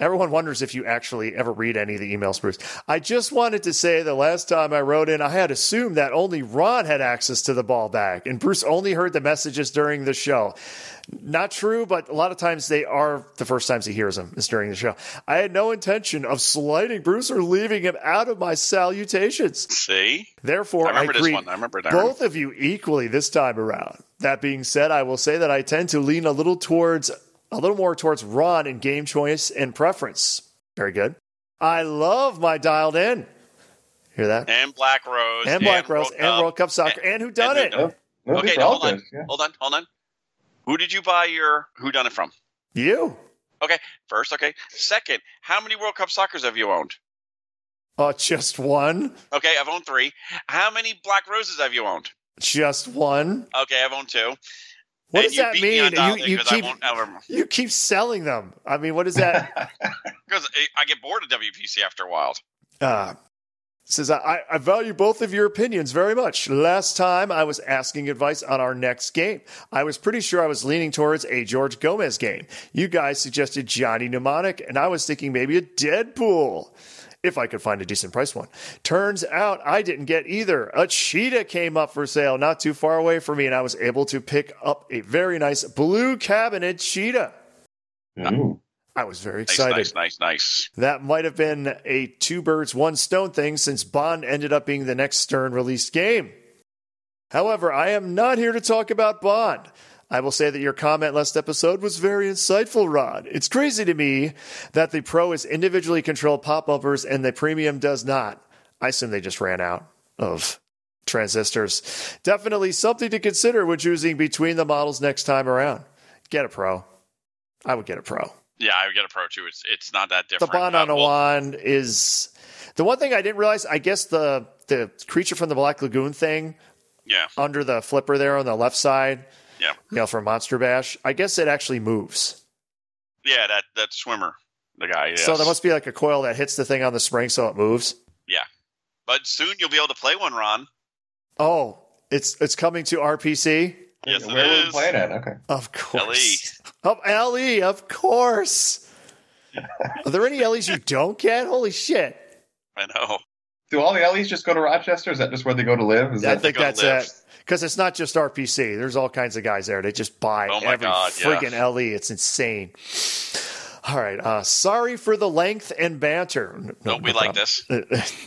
Everyone wonders if you actually ever read any of the emails, Bruce. I just wanted to say the last time I wrote in, I had assumed that only Ron had access to the ball bag, and Bruce only heard the messages during the show. Not true, but a lot of times they are the first times he hears them is during the show. I had no intention of slighting Bruce or leaving him out of my salutations. See? Therefore, I, I greet I both of you equally this time around. That being said, I will say that I tend to lean a little towards... A little more towards Ron in game choice and preference. Very good. I love my dialed in. Hear that? And Black Rose. And Black and Rose. World and Cup. World Cup Soccer. And, and whodunit. No, no, okay, no, hold on. Yeah. Hold on. Hold on. Who did you buy your whodunit from? You. Okay. First, okay. Second, how many World Cup Soccers have you owned? Uh, just one. Okay, I've owned three. How many Black Roses have you owned? Just one. Okay, I've owned two. What and does that mean? Me you, you, keep, you keep selling them. I mean, what is that? Because I get bored of W P C after a while. Uh, says, I, I value both of your opinions very much. Last time I was asking advice on our next game. I was pretty sure I was leaning towards a George Gomez game. You guys suggested Johnny Mnemonic, and I was thinking maybe a Deadpool. If I could find a decent price one. Turns out I didn't get either. A cheetah came up for sale not too far away from me, and I was able to pick up a very nice blue cabinet cheetah. Ooh. I was very excited. Nice, nice, nice, nice. That might have been a two birds, one stone thing since Bond ended up being the next Stern released game. However, I am not here to talk about Bond. I will say that your comment last episode was very insightful, Rod. It's crazy to me that the Pro is individually controlled pop-uppers and the Premium does not. I assume they just ran out of transistors. Definitely something to consider when choosing between the models next time around. Get a Pro. I would get a Pro. Yeah, I would get a Pro, too. It's it's not that different. The Bond on uh, well- a wand is... The one thing I didn't realize, I guess the, the Creature from the Black Lagoon thing yeah, under the flipper there on the left side... Yeah, you know, for Monster Bash, I guess it actually moves. Yeah, that that swimmer, the guy. Yes. So there must be like a coil that hits the thing on the spring, so it moves. Yeah, but soon you'll be able to play one, Ron. Oh, it's it's coming to R P C. Yes, where it is. Will we play it at? Okay, of course. L E, oh, L E, of course. Are there any L Es you don't get? Holy shit! I know. Do all the Ellies just go to Rochester? Is that just where they go to live? Is I that think that's live? It. Because it's not just R P C. There's all kinds of guys there. They just buy oh every God, freaking yeah. Ellie. It's insane. All right. Uh, sorry for the length and banter. No, no, no we problem. like this.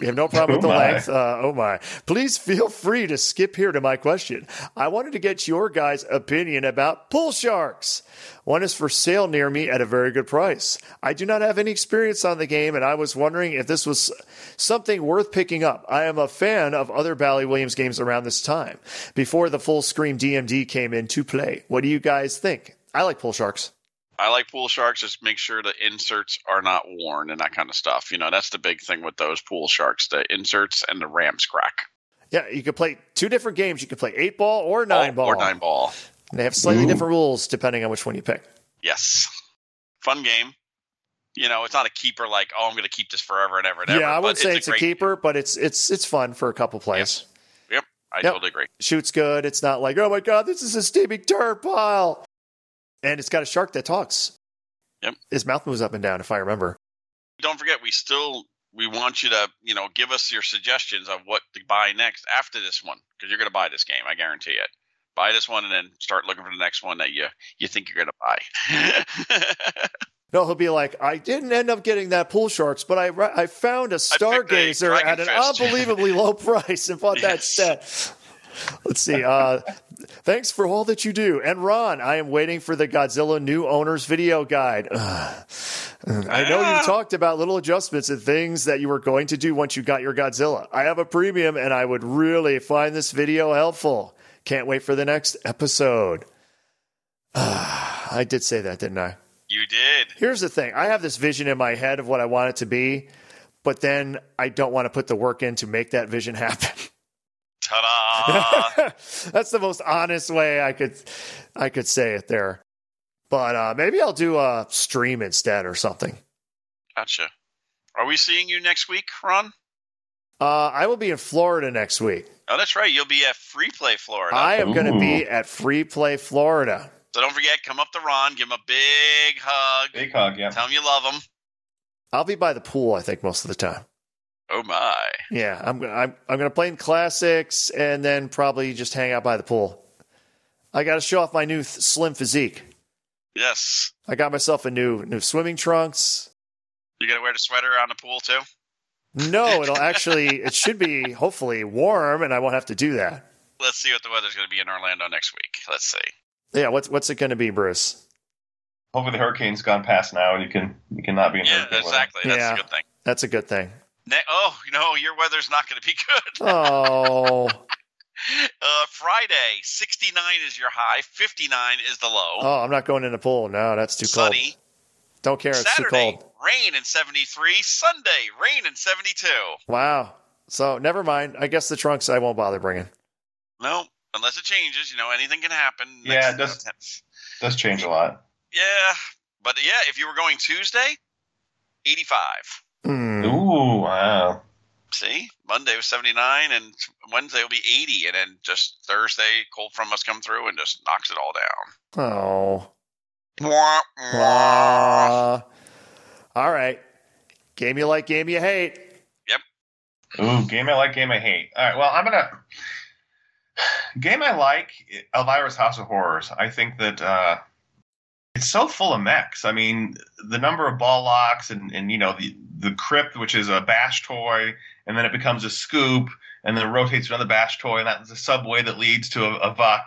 We have no problem oh with the my. length. Uh, oh, my. Please feel free to skip here to my question. I wanted to get your guys' opinion about pool sharks. One is for sale near me at a very good price. I do not have any experience on the game, and I was wondering if this was something worth picking up. I am a fan of other Bally Williams games around this time, before the full screen D M D came into play. What do you guys think? I like pool sharks. I like pool sharks. Just make sure the inserts are not worn and that kind of stuff. You know, that's the big thing with those pool sharks, the inserts and the ramps crack. Yeah, you can play two different games. You can play eight ball or nine ball. Or nine ball. And they have slightly Ooh. different rules depending on which one you pick. Yes. Fun game. You know, it's not a keeper like, oh, I'm going to keep this forever and ever and yeah, ever. Yeah, I wouldn't say it's a, it's a keeper, game. but it's it's it's fun for a couple plays. Yep, yep. I yep. totally agree. Shoots good. It's not like, oh, my God, this is a steaming dirt pile. And it's got a shark that talks. Yep. His mouth moves up and down, if I remember. Don't forget, we still we want you to, you know, give us your suggestions of what to buy next after this one, because you're going to buy this game. I guarantee it. Buy this one and then start looking for the next one that you, you think you're going to buy. No, he'll be like, I didn't end up getting that pool sharks, but I I found a stargazer a at an fist. unbelievably low price and bought yes. that instead. Let's see. Uh, thanks for all that you do. And Ron, I am waiting for the Godzilla new owner's video guide. Ugh. I know you talked about little adjustments and things that you were going to do once you got your Godzilla. I have a premium and I would really find this video helpful. Can't wait for the next episode. Uh, I did say that, didn't I? You did. Here's the thing. I have this vision in my head of what I want it to be, but then I don't want to put the work in to make that vision happen. Ta-da! That's the most honest way I could I could say it there. But uh, maybe I'll do a stream instead or something. Gotcha. Are we seeing you next week, Ron? Uh, I will be in Florida next week. Oh, that's right. You'll be at Free Play Florida. I am going to be at Free Play Florida. So don't forget, come up to Ron, give him a big hug. Big hug, yeah. Tell him you love him. I'll be by the pool, I think, most of the time. Oh my! Yeah, I'm I'm I'm gonna play in classics and then probably just hang out by the pool. I got to show off my new th- slim physique. Yes, I got myself a new new swimming trunks. You gonna wear the sweater on the pool too? No, it'll actually it should be hopefully warm, and I won't have to do that. Let's see what the weather's gonna be in Orlando next week. Let's see. Yeah, what's what's it gonna be, Bruce? Hopefully, the hurricane's gone past now, and you can you cannot be in. Yeah, exactly. Weather. That's yeah, a good thing. That's a good thing. Oh, no, your weather's not going to be good. Oh. uh, Friday, sixty-nine is your high, fifty-nine is the low. Oh, I'm not going in the pool. No, that's too Sunny. cold. Don't care. Saturday, it's too cold. Rain in seventy-three. Sunday, rain in seventy-two. Wow. So, never mind. I guess the trunks I won't bother bringing. No, unless it changes. You know, anything can happen. Yeah, it does, does change a lot. Yeah. But, yeah, if you were going Tuesday, eighty-five. Mm. Ooh, wow. See? Monday was seventy-nine, and Wednesday will be eighty, and then just Thursday, cold front must come through and just knocks it all down. Oh. Wah, wah. All right. Game you like, game you hate. Yep. Ooh, game I like, game I hate. All right, well, I'm going to... Game I like, Elvira's House of Horrors. I think that... Uh, It's so full of mechs. I mean, the number of ball locks and, and you know, the, the crypt, which is a bash toy, and then it becomes a scoop, and then it rotates to another bash toy, and that's a subway that leads to a, a vuck,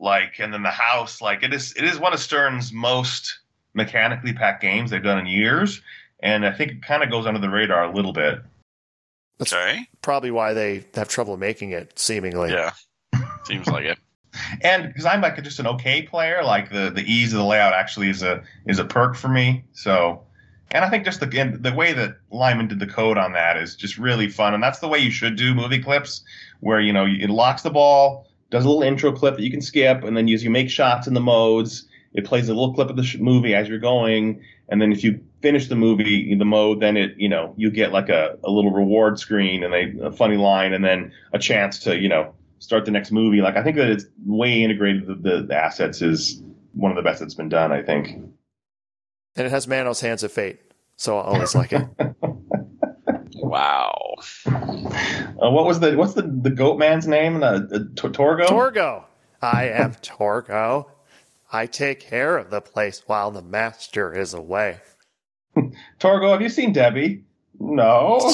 like, and then the house. Like, it is it is one of Stern's most mechanically packed games they've done in years, and I think it kind of goes under the radar a little bit. That's okay. Probably why they have trouble making it, seemingly. Yeah, seems like it. And because I'm like just an okay player, like the, the ease of the layout actually is a is a perk for me. So, and I think just the the way that Lyman did the code on that is just really fun, and that's the way you should do movie clips, where you know it locks the ball, does a little intro clip that you can skip, and then as you make shots in the modes, it plays a little clip of the sh- movie as you're going, and then if you finish the movie in the mode, then it you know you get like a, a little reward screen and a, a funny line, and then a chance to you know. start the next movie. Like, I think that it's way integrated. The, the, the assets is one of the best that's been done, I think. And it has Manos Hands of Fate. So I always like it. Wow. Uh, what was the what's the, the goat man's name? Uh, Torgo? Torgo. I am Torgo. I take care of the place while the master is away. Torgo, have you seen Debbie? No.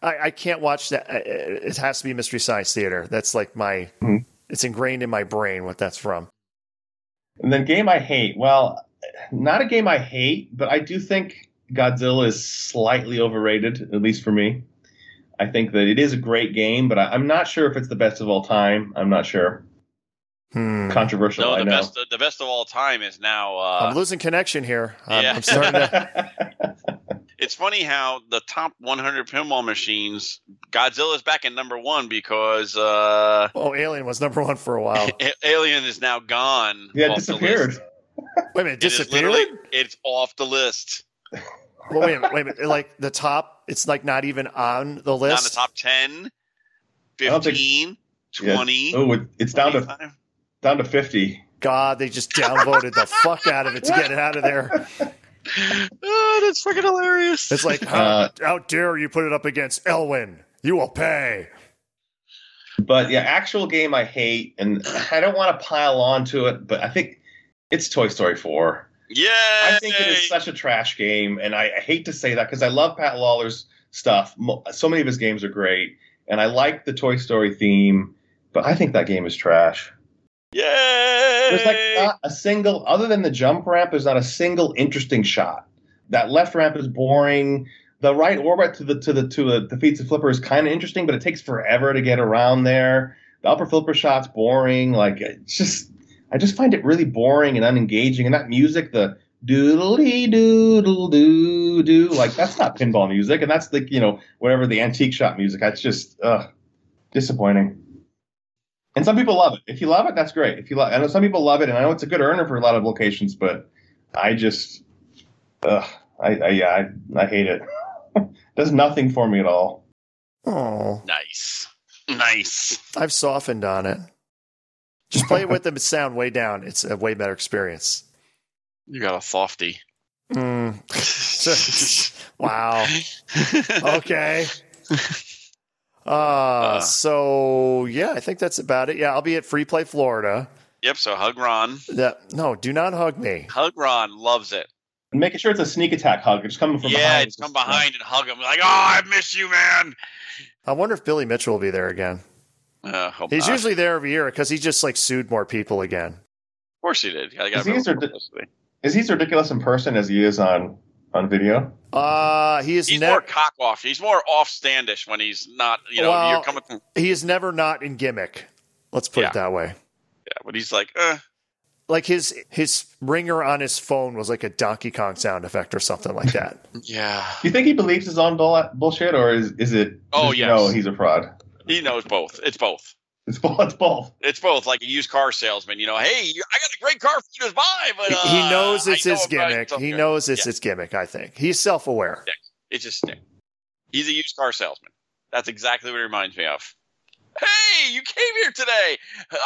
I, I can't watch that. It has to be Mystery Science Theater. That's like my... Mm-hmm. It's ingrained in my brain what that's from. And then game I hate. Well, not a game I hate, but I do think Godzilla is slightly overrated, at least for me. I think that it is a great game, but I, I'm not sure if it's the best of all time. I'm not sure. Hmm. Controversial, no, the I know. Best, the, the best of all time is now... Uh, I'm losing connection here. I'm, yeah. I'm starting to... It's funny how the top one hundred pinball machines, Godzilla's back in number one because... Uh, oh, Alien was number one for a while. Alien is now gone. Yeah, it disappeared. Wait a minute, it disappeared? It's off the list. Well, wait a minute, wait a minute. Like the top, it's like not even on the list? It's down to top ten, fifteen, think, twenty. Yeah. Oh, it, it's down to, down to fifty. God, they just downvoted the fuck out of it to get it out of there. Oh, that's freaking hilarious. It's like, how, uh, how dare you put it up against Elwin? You will pay. But yeah, actual game I hate, and I don't want to pile on to it, but I think it's Toy Story four. Yeah, I think it is such a trash game, and I, I hate to say that because I love Pat Lawler's stuff. So many of his games are great, and I like the Toy Story theme, but I think that game is trash. Yay! There's like not a single, other than the jump ramp, there's not a single interesting shot. That left ramp is boring. The right orbit to the to the to the, the feet of flipper is kind of interesting, but it takes forever to get around there. The upper flipper shot's boring. Like it's just, I just find it really boring and unengaging. And that music, the doodly doodle doo doo, like that's not pinball music, and that's the you know whatever the antique shop music. That's just uh, disappointing. And some people love it. If you love it, that's great. If you love, I know some people love it, and I know it's a good earner for a lot of locations. But I just, ugh, I, I, yeah, I, I hate it. It does nothing for me at all. Oh, nice, nice. I've softened on it. Just play it with the sound way down. It's a way better experience. You got a softy. Mm. Wow. Okay. Uh, uh so yeah, I think that's about it. Yeah, I'll be at Free Play Florida. Yep, so hug Ron. The, no, do not hug me. Hug Ron, loves it. And making sure it's a sneak attack hug. Just coming from yeah, behind. Yeah, just come behind and hug him. Like, oh, I miss you, man. I wonder if Billy Mitchell will be there again. Uh, hope he's not. Usually there every year because he just like sued more people again. Of course he did. I gotta is, he ridic- is he as ridiculous in person as he is on? On video? Uh, he is he's ne- more cock-off. He's more off-standish when he's not, you know, well, you're coming from... He is never not in gimmick. Let's put yeah. it that way. Yeah, but he's like, eh. Like his his ringer on his phone was like a Donkey Kong sound effect or something like that. Yeah. You think he believes his own bull- bullshit or is, is it... Oh, yes. No, he's a fraud. He knows both. It's both. It's both. It's both. It's both. Like a used car salesman, you know. Hey, you, I got a great car for you to buy, but uh, he knows it's know his gimmick. He good. knows it's yeah. his gimmick. I think he's self-aware. It's just stick. He's a used car salesman. That's exactly what it reminds me of. Hey, you came here today.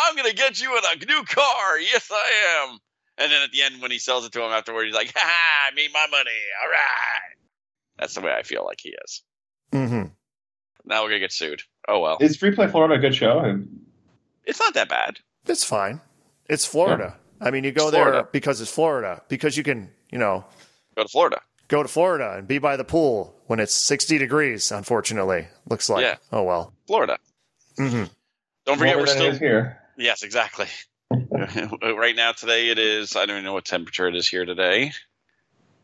I'm gonna get you in a new car. Yes, I am. And then at the end, when he sells it to him afterward, he's like, "Ha ha! I made my money. All right." That's the way I feel like he is. Mm-hmm. Now we're gonna get sued. Oh well. Is Free Play Florida a good show? It's not that bad. It's fine. It's Florida. Yeah. I mean, you go there because it's Florida. Because you can, you know, go to Florida. Go to Florida and be by the pool when it's sixty degrees. Unfortunately, looks like. Yeah. Oh well. Florida. Mm-hmm. Don't forget, Florida we're still here. Yes, exactly. Right now, today it is. I don't even know what temperature it is here today.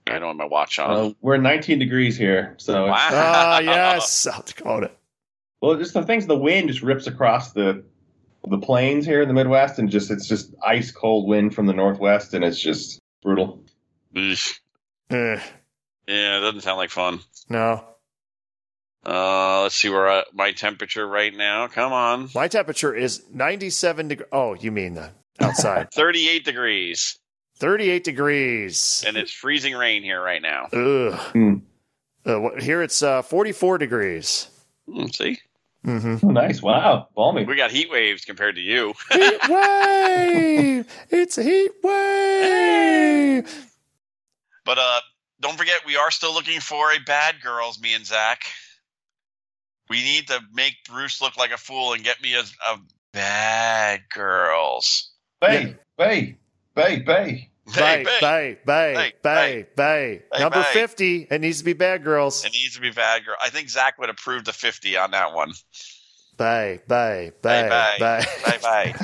I don't have my watch on. Uh, we're nineteen degrees here. So. Wow. Ah, yes, South Dakota. Well, just the things, the wind just rips across the the plains here in the Midwest, and just it's just ice cold wind from the Northwest, and it's just brutal. Mm. Yeah, it doesn't sound like fun. No. Uh, let's see where I, my temperature right now. Come on. My temperature is ninety-seven degrees. Oh, you mean the outside. thirty-eight degrees. thirty-eight degrees. And it's freezing rain here right now. Ugh. Mm. Uh, here it's uh, forty-four degrees. Mm, see? Mm-hmm. Oh, nice. Wow. Balmy. We got heat waves compared to you. Heat wave! It's a heat wave! But uh, don't forget, we are still looking for a bad girls, me and Zach. We need to make Bruce look like a fool and get me a, a bad girls. Bay, bay, bay, bay. Bay, bay, bay, bay, bay. Number fifty, it needs to be bad girls. It needs to be bad girls. I think Zach would approve the fifty on that one. Bay, bay, bay, bay, bay, bay.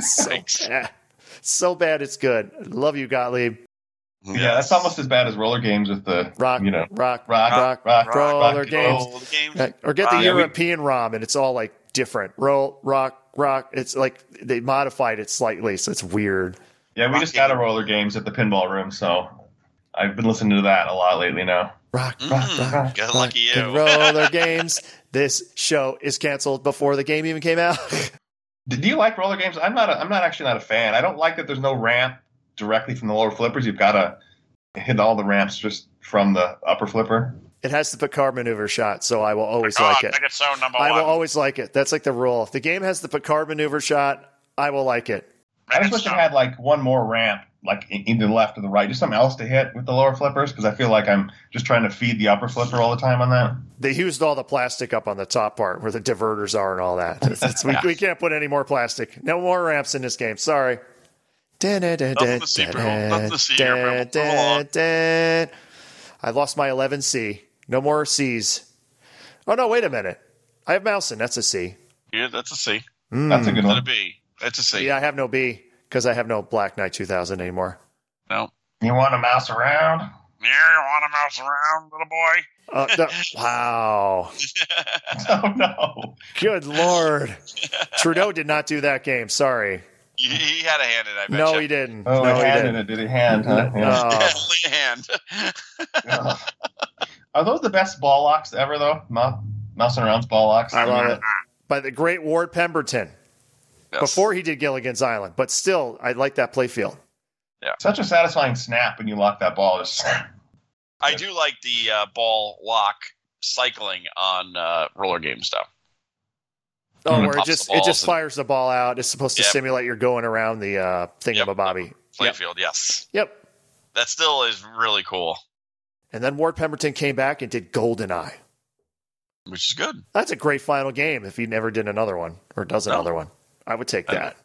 So bad. So bad it's good. Love you, Gottlieb. Yeah, yes. That's almost as bad as roller games with the rock, you know, rock, rock, rock, rock, rock roller rock, games. Roll games. Or get the uh, European we, ROM, and it's all like different. Roll, rock, rock. It's like they modified it slightly, so it's weird. Yeah, we rock just game. Got a roller games at the pinball room, so I've been listening to that a lot lately now. Rock, mm, rock, rock, rock. Good lucky you. Roller games. This show is canceled before the game even came out. Do you like roller games? I'm not. A, I'm not actually not a fan. I don't like that there's no ramp. Directly from the lower flippers, you've got to hit all the ramps just from the upper flipper. It has the Picard maneuver shot, so I will always Picard, like it. I, so, I will always like it. That's like the rule. If the game has the Picard maneuver shot, I will like it. I just wish it had like one more ramp, like either the left or the right, just something else to hit with the lower flippers, because I feel like I'm just trying to feed the upper flipper all the time on that. They used all the plastic up on the top part where the diverters are and all that. That's, yeah. we, we can't put any more plastic. No more ramps in this game. Sorry. I lost my eleven C. No more C's. Oh, no, wait a minute. I have Mousin. That's a C. Yeah, that's a C. Mm. That's a good one. That's a B. That's a C. Yeah, I have no B because I have no Black Knight two thousand anymore. No. You want to mouse around? Yeah, you want to mouse around, little boy? Uh, no. Wow. Oh, no. Good Lord. Trudeau did not do that game. Sorry. He had a hand in it, I bet No, you. he didn't. Oh, no, he hand didn't. In it. Did he hand? Huh? Yeah. Yeah, only a hand. Are those the best ball locks ever, though? Mouse and Rounds ball locks? I love it. By the great Ward Pemberton. Yes. Before he did Gilligan's Island. But still, I like that play field. Yeah. Such a satisfying snap when you lock that ball. Just... I do like the uh, ball lock cycling on uh, roller games, though. Oh, where it just it just fires the ball out. It's supposed to yep. simulate you're going around the uh, thingamabobby. Yep. Playfield, yep. yes. Yep. That still is really cool. And then Ward Pemberton came back and did GoldenEye. Which is good. That's a great final game if he never did another one or does another no. one. I would take that.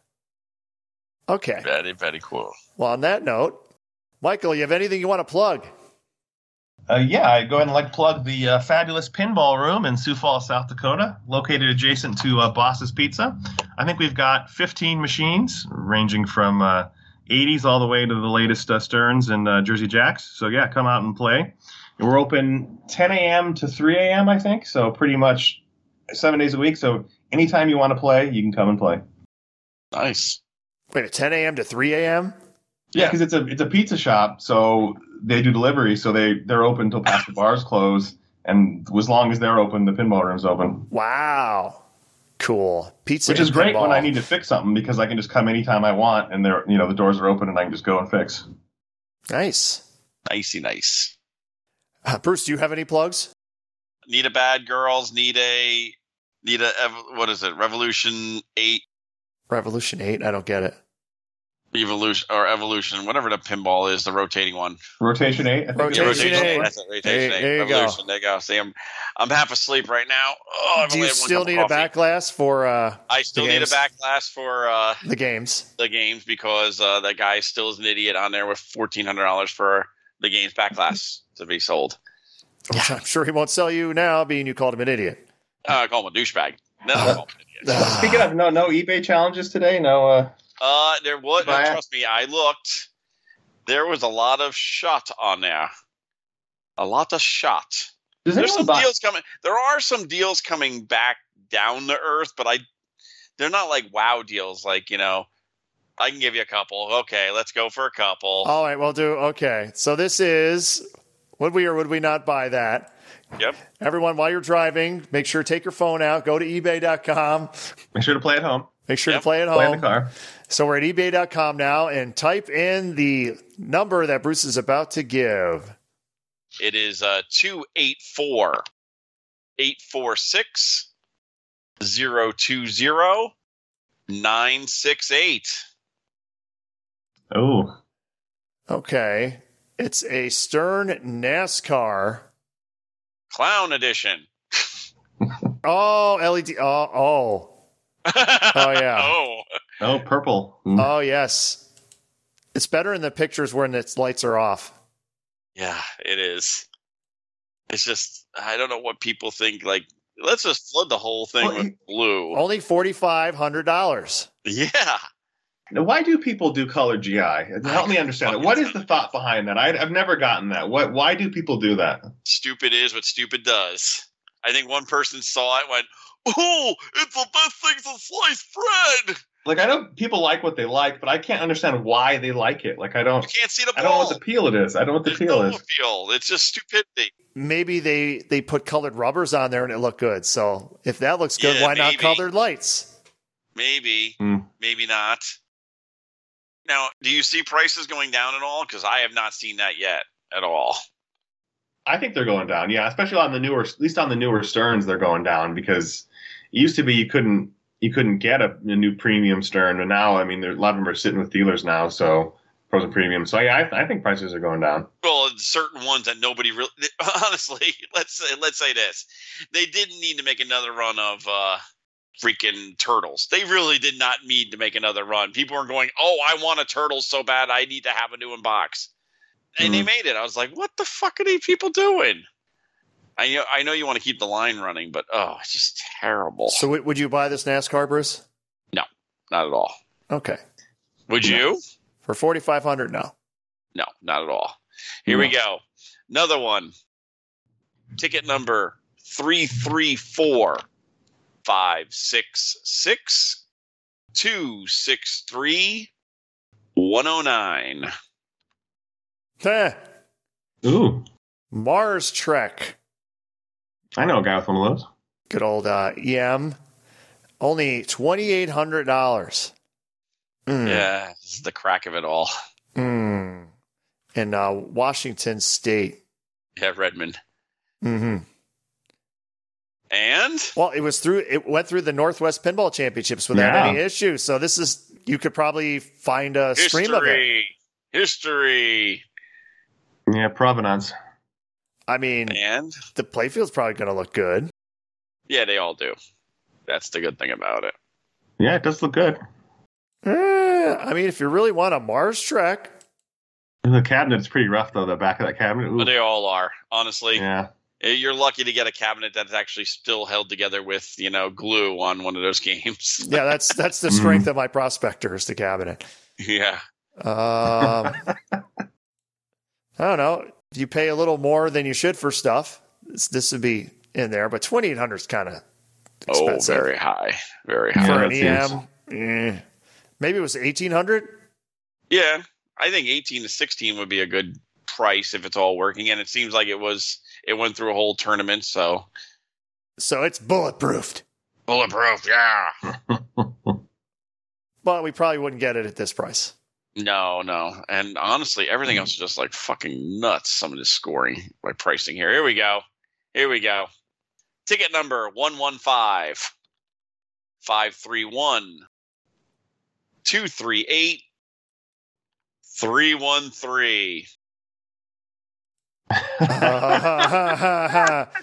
Okay. Very, very cool. Well, on that note, Michael, you have anything you want to plug? Uh, yeah, I go ahead and like plug the uh, fabulous pinball room in Sioux Falls, South Dakota, located adjacent to uh, Boss's Pizza. I think we've got fifteen machines ranging from uh, eighties all the way to the latest uh, Sterns and uh, Jersey Jacks. So, yeah, come out and play. And we're open ten a.m. to three a.m., I think, so pretty much seven days a week. So anytime you want to play, you can come and play. Nice. Wait, at ten a.m. to three a.m.? Yeah, because it's a it's a pizza shop, so they do delivery, so they, they're open until past the bars close, and as long as they're open, the pinball room's open. Wow. Cool. Pizza Which is great pinball. When I need to fix something, because I can just come anytime I want, and they're, you know, the doors are open, and I can just go and fix. Nice. Nicey nice. Uh, Bruce, do you have any plugs? Need a bad girls, need a, need a, what is it, Revolution eight? Revolution eight? I don't get it. Evolution or evolution, whatever the pinball is, the rotating one. Rotation eight. I think rotation, yeah, rotation eight. That's it, rotation eight. There you evolution. Go. There you go. See, I'm, I'm half asleep right now. Oh, Do you still need a backlash for? Uh, I still need a backlash for uh, the games. The games because uh, the guy still is an idiot on there with fourteen hundred dollars for the games backlash to be sold. Which I'm sure he won't sell you now, being you called him an idiot. Uh, I call him a douchebag. No, I call him an idiot. Speaking of no, no eBay challenges today. No. Uh... Uh, there was, no, trust me, I looked, there was a lot of shot on there. A lot of shot. There's some buy- deals coming. There are some deals coming back down to earth, but I, they're not like wow deals. Like, you know, I can give you a couple. Okay. Let's go for a couple. All right. We'll do. Okay. So this is, would we, or would we not buy that? Yep. Everyone, while you're driving, make sure to take your phone out, go to ebay dot com. Make sure to play at home. Make sure yep. to play at home. Play in the car. So we're at ebay dot com now, and type in the number that Bruce is about to give. It is uh, two eight four, eight four six, zero two zero, nine six eight. Oh. Okay. It's a Stern NASCAR Clown Edition. Oh, L E D. Oh, oh, oh yeah. Oh, oh, purple. Mm. Oh, yes. It's better in the pictures when its lights are off. Yeah, it is. It's just, I don't know what people think. Like, let's just flood the whole thing well, with blue. Only forty-five hundred dollars. Yeah. Now, why do people do color G I? Help me understand it. What is the thought behind that? I, I've never gotten that. What? Why do people do that? Stupid is what stupid does. I think one person saw it and went, oh, it's the best thing since sliced bread. Like, I know people like what they like, but I can't understand why they like it. Like, I don't. You can't see the ball. I don't know what the appeal it is. I don't know what the There's appeal no is. Appeal. It's just stupidity. Maybe they, they put colored rubbers on there and it looked good. So if that looks good, yeah, why maybe. not colored lights? Maybe. Mm. Maybe not. Now, do you see prices going down at all? Because I have not seen that yet at all. I think they're going down, yeah. Especially on the newer, at least on the newer Sterns, they're going down because it used to be you couldn't you couldn't get a, a new premium Stern, but now I mean a lot of them are sitting with dealers now, so pros and premium. So yeah, I, I think prices are going down. Well, certain ones that nobody really, honestly, let's say, let's say this, they didn't need to make another run of uh, freaking Turtles. They really did not need to make another run. People are going, oh, I want a Turtle so bad, I need to have a new in box. And they made it. I was like, what the fuck are these people doing? I know I know you want to keep the line running, but, oh, it's just terrible. So w- would you buy this NASCAR, Bruce? No, not at all. Okay. Would no. you? For forty-five hundred dollars, no. No, not at all. Here no. we go. Another one. Ticket number three three four, five six six, two six three, one oh nine. Huh. Ooh. Mars Trek. I know a guy with one of those. Good old uh, E M. Only twenty-eight hundred dollars. Mm. Yeah, this is the crack of it all. Mm. In uh, Washington State. Yeah, Redmond. Mm-hmm. And? Well, it was through. It went through the Northwest Pinball Championships without yeah. any issue. So this is, you could probably find a History. stream of it. History. Yeah, provenance. I mean, and the playfield's probably going to look good. Yeah, they all do. That's the good thing about it. Yeah, it does look good. Eh, I mean, if you really want a Mars Trek. The cabinet's pretty rough, though, the back of that cabinet. Ooh. But they all are, honestly. Yeah. You're lucky to get a cabinet that's actually still held together with, you know, glue on one of those games. Yeah, that's that's the strength of my prospector is the cabinet. Yeah. Um... I don't know. You pay a little more than you should for stuff. This, this would be in there, but twenty-eight hundred dollars is kind of expensive. Oh, very high. Very high. For yeah, an E M, eh. Maybe it was eighteen hundred dollars? Yeah. I think eighteen to sixteen would be a good price if it's all working, and it seems like it was. It went through a whole tournament, so. So it's bulletproofed. Bulletproof, yeah. But we probably wouldn't get it at this price. No, no. And honestly, everything else is just like fucking nuts. Some of this scoring, like pricing here. Here we go. Here we go. Ticket number one one five, five three one, two three eight, three one three.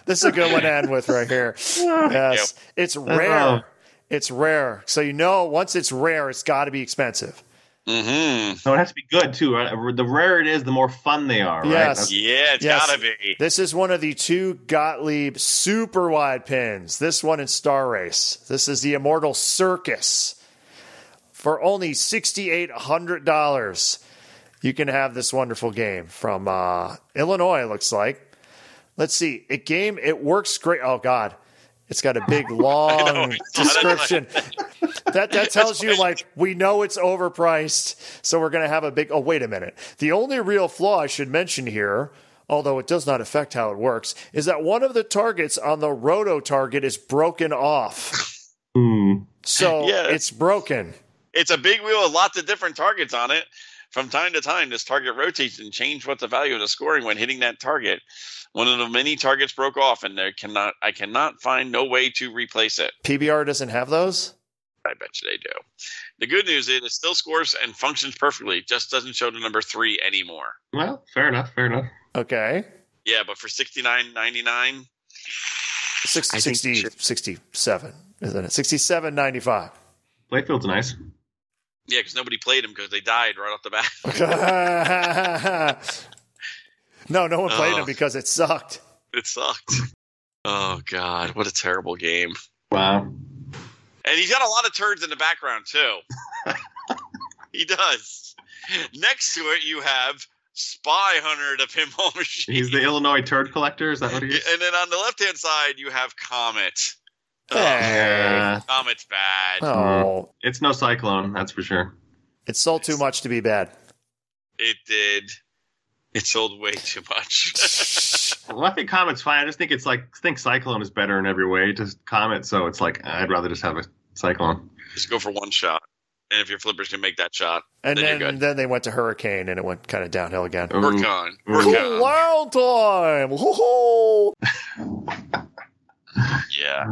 This is a good one to end with right here. Yes. It's rare. It's rare. So, you know, once it's rare, it's got to be expensive. Mm-hmm. So it has to be good too, right? The rarer it is, the more fun they are, right? Yes. Yeah, it's yes. gotta be. This is one of the two Gottlieb super wide pins. This one in Star Race. This is the Immortal Circus. For only sixty-eight hundred dollars, you can have this wonderful game from uh, Illinois, it looks like. Let's see. A game, it works great. Oh, God. It's got a big, long description. That that tells you, like, we know it's overpriced, so we're going to have a big... Oh, wait a minute. The only real flaw I should mention here, although it does not affect how it works, is that one of the targets on the roto target is broken off. Mm. So yeah, it's broken. It's a big wheel with lots of different targets on it. From time to time, this target rotates and changes what the value of the scoring when hitting that target. One of the many targets broke off, and there cannot I cannot find no way to replace it. P B R doesn't have those? I bet you they do. The good news is it still scores and functions perfectly. Just doesn't show the number three anymore. Well, fair enough. Fair enough. Okay. Yeah, but for sixty-nine ninety-nine, sixty, sixty, sixty-seven, isn't it? sixty-seven ninety-five. Playfield's nice. Yeah, because nobody played him because they died right off the bat. No, no one played oh, him because it sucked. It sucked. Oh, God. What a terrible game. Wow. And he's got a lot of turds in the background, too. He does. Next to it, you have Spy Hunter, the pinball machine. He's the Illinois turd collector? Is that what he is? And then on the left-hand side, you have Comet. Hey. Oh, Comet's bad. Oh. It's no Cyclone, that's for sure. It sold too much to be bad. It did. It sold way too much. Well, I think Comet's fine. I just think it's like I think Cyclone is better in every way. Just Comet, so it's like I'd rather just have a Cyclone. Just go for one shot, and if your flippers can make that shot, and then then, you're good. Then they went to Hurricane, and it went kind of downhill again. Work on, work on. Wild time. Yeah.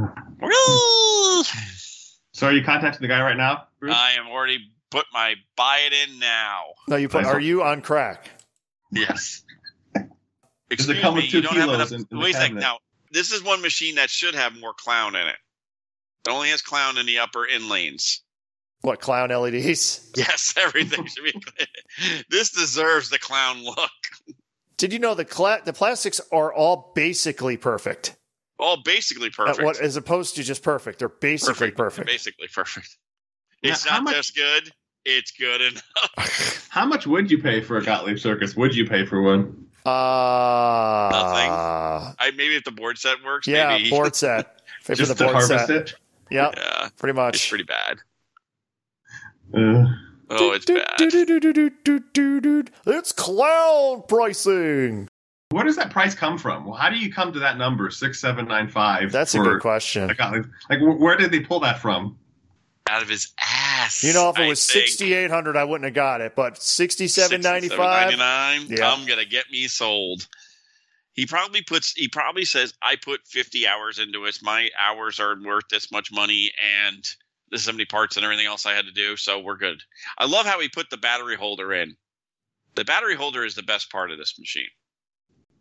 So are you contacting the guy right now, Bruce? I am already put my buy it in now. No, you put. Are you on crack? Yes. Excuse it come me, with two you don't have enough. In, in wait a second. Now, this is one machine that should have more clown in it. It only has clown in the upper in lanes. What, clown L E Ds? Yes, everything should be. This deserves the clown look. Did you know the cla- the plastics are all basically perfect? All basically perfect. Uh, what, as opposed to just perfect. They're basically perfect. perfect. They're basically perfect. It's now, not much- just good. It's good enough. How much would you pay for a Gottlieb Circus? Would you pay for one? Uh, Nothing. I, maybe if the board set works. Yeah, maybe. board set. Pay Just for the to board harvest set. it? Yep, yeah, pretty much. It's pretty bad. Uh, oh, it's bad. It's clown pricing. Where does that price come from? Well, how do you come to that number, six seven nine five? That's a good question. A like, where did they pull that from? Out of his ass. You know, if it was sixty-eight hundred, I wouldn't have got it. But sixty-seven ninety-five, yeah. I'm gonna get me sold. He probably puts. He probably says, "I put fifty hours into it. My hours are worth this much money, and this is how many parts and everything else I had to do. So we're good." I love how he put the battery holder in. The battery holder is the best part of this machine.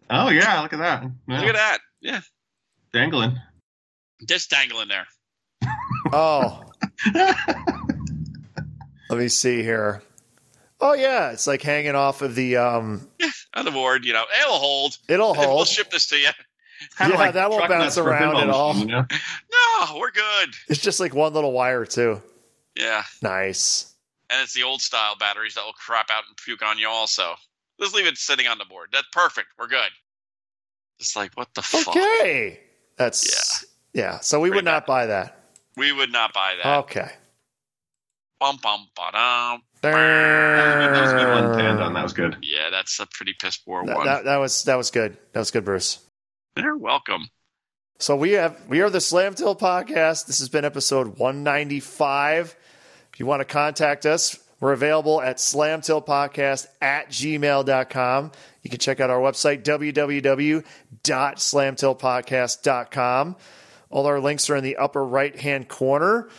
Oh yeah, look at that! Yeah. Look at that! Yeah, dangling. Just dangling there. Oh. Let me see here. Oh yeah, it's like hanging off of the um yeah, on the board, you know. It'll hold. It'll hold. We'll ship this to you. Kind yeah, like that won't bounce around at all. You know? No, we're good. It's just like one little wire too. Yeah. Nice. And it's the old style batteries that will crop out and puke on you also. Let's leave it sitting on the board. That's perfect. We're good. It's like what the okay. fuck? Okay. That's yeah. yeah. So we Pretty would not bad. buy that. We would not buy that. Okay. Bum, bum, ba-dum. That was a good one. Tandon. That was good. Yeah, that's a pretty piss poor that, one. That, that was that was good. That was good, Bruce. You're welcome. So we have we are the Slam Till Podcast. This has been episode one ninety-five. If you want to contact us, we're available at slamtillpodcast at gmail dot com. You can check out our website, w w w dot slam till podcast dot com. All our links are in the upper right-hand corner.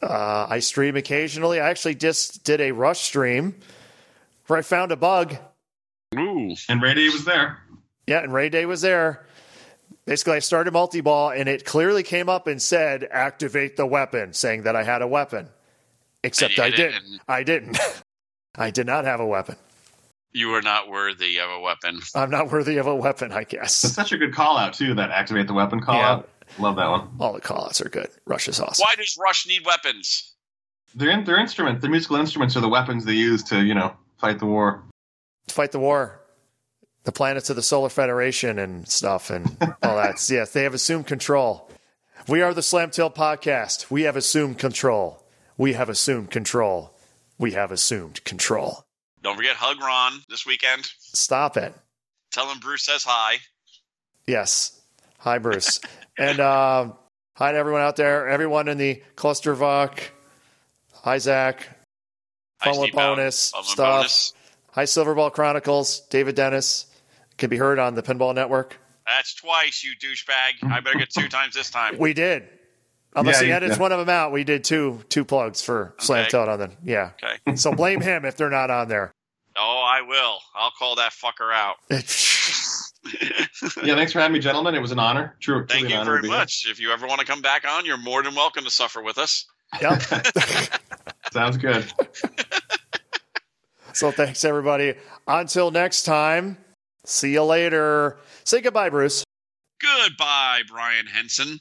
Uh, I stream occasionally. I actually just did a Rush stream where I found a bug. Ooh. And Ray Day was there. Yeah, and Ray Day was there. Basically, I started multi-ball, and it clearly came up and said, activate the weapon, saying that I had a weapon. Except I didn't. I didn't. I did not have a weapon. You are not worthy of a weapon. I'm not worthy of a weapon, I guess. That's such a good call-out, too, that activate the weapon call-out. Yeah. Love that one. All the call-outs are good. Rush is awesome. Why does Rush need weapons? They're, in, they're instruments. Their musical instruments are the weapons they use to, you know, fight the war. Fight the war. The planets of the Solar Federation and stuff and all that. Yes, they have assumed control. We are the Slamtail Podcast. We have assumed control. We have assumed control. We have assumed control. Don't forget, hug Ron this weekend. Stop it. Tell him Bruce says hi. Yes. Hi, Bruce. And uh, hi to everyone out there, everyone in the Clusterfuck. Hi, Zach. Fun with bonus Bowen. stuff. Bonus. Hi, Silverball Chronicles. David Dennis can be heard on the Pinball Network. That's twice, you douchebag. I better get two times this time. We did. Unless yeah, he edits yeah. one of them out, we did two two plugs for okay. Slam Toad on them. Yeah. Okay. So blame him if they're not on there. Oh, I will. I'll call that fucker out. Yeah, thanks for having me, gentlemen. It was an honor. True. Thank you very much. Here. If you ever want to come back on, you're more than welcome to suffer with us. Yep. Sounds good. So thanks, everybody. Until next time, see you later. Say goodbye, Bruce. Goodbye, Brian Henson.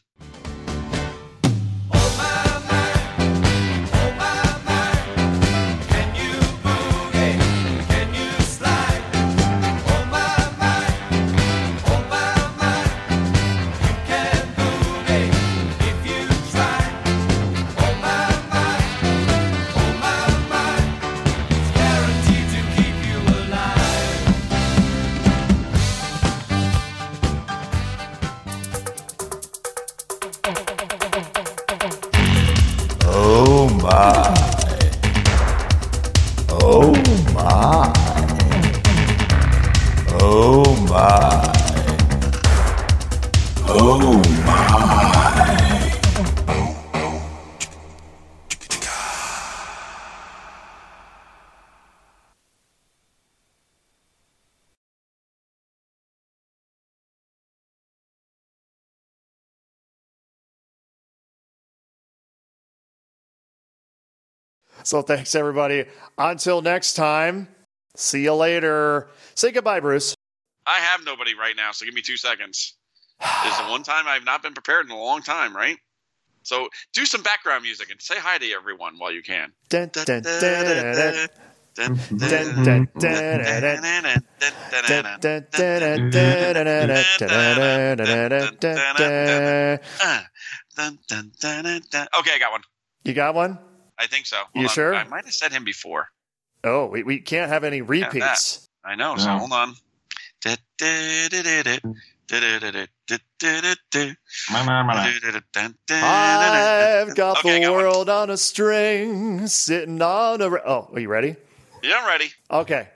So thanks, everybody. Until next time, see you later. Say goodbye, Bruce. I have nobody right now, so give me two seconds. This is the one time I've not been prepared in a long time, right? So do some background music and say hi to everyone while you can. Okay, I got one. You got one? I think so. Hold you on. Sure? I might have said him before. Oh, we, we can't have any repeats. Yeah, I know. So no. Hold on. I've got okay, the got world one. On a string, sitting on a. Re- oh, are you ready? Yeah, I'm ready. Okay.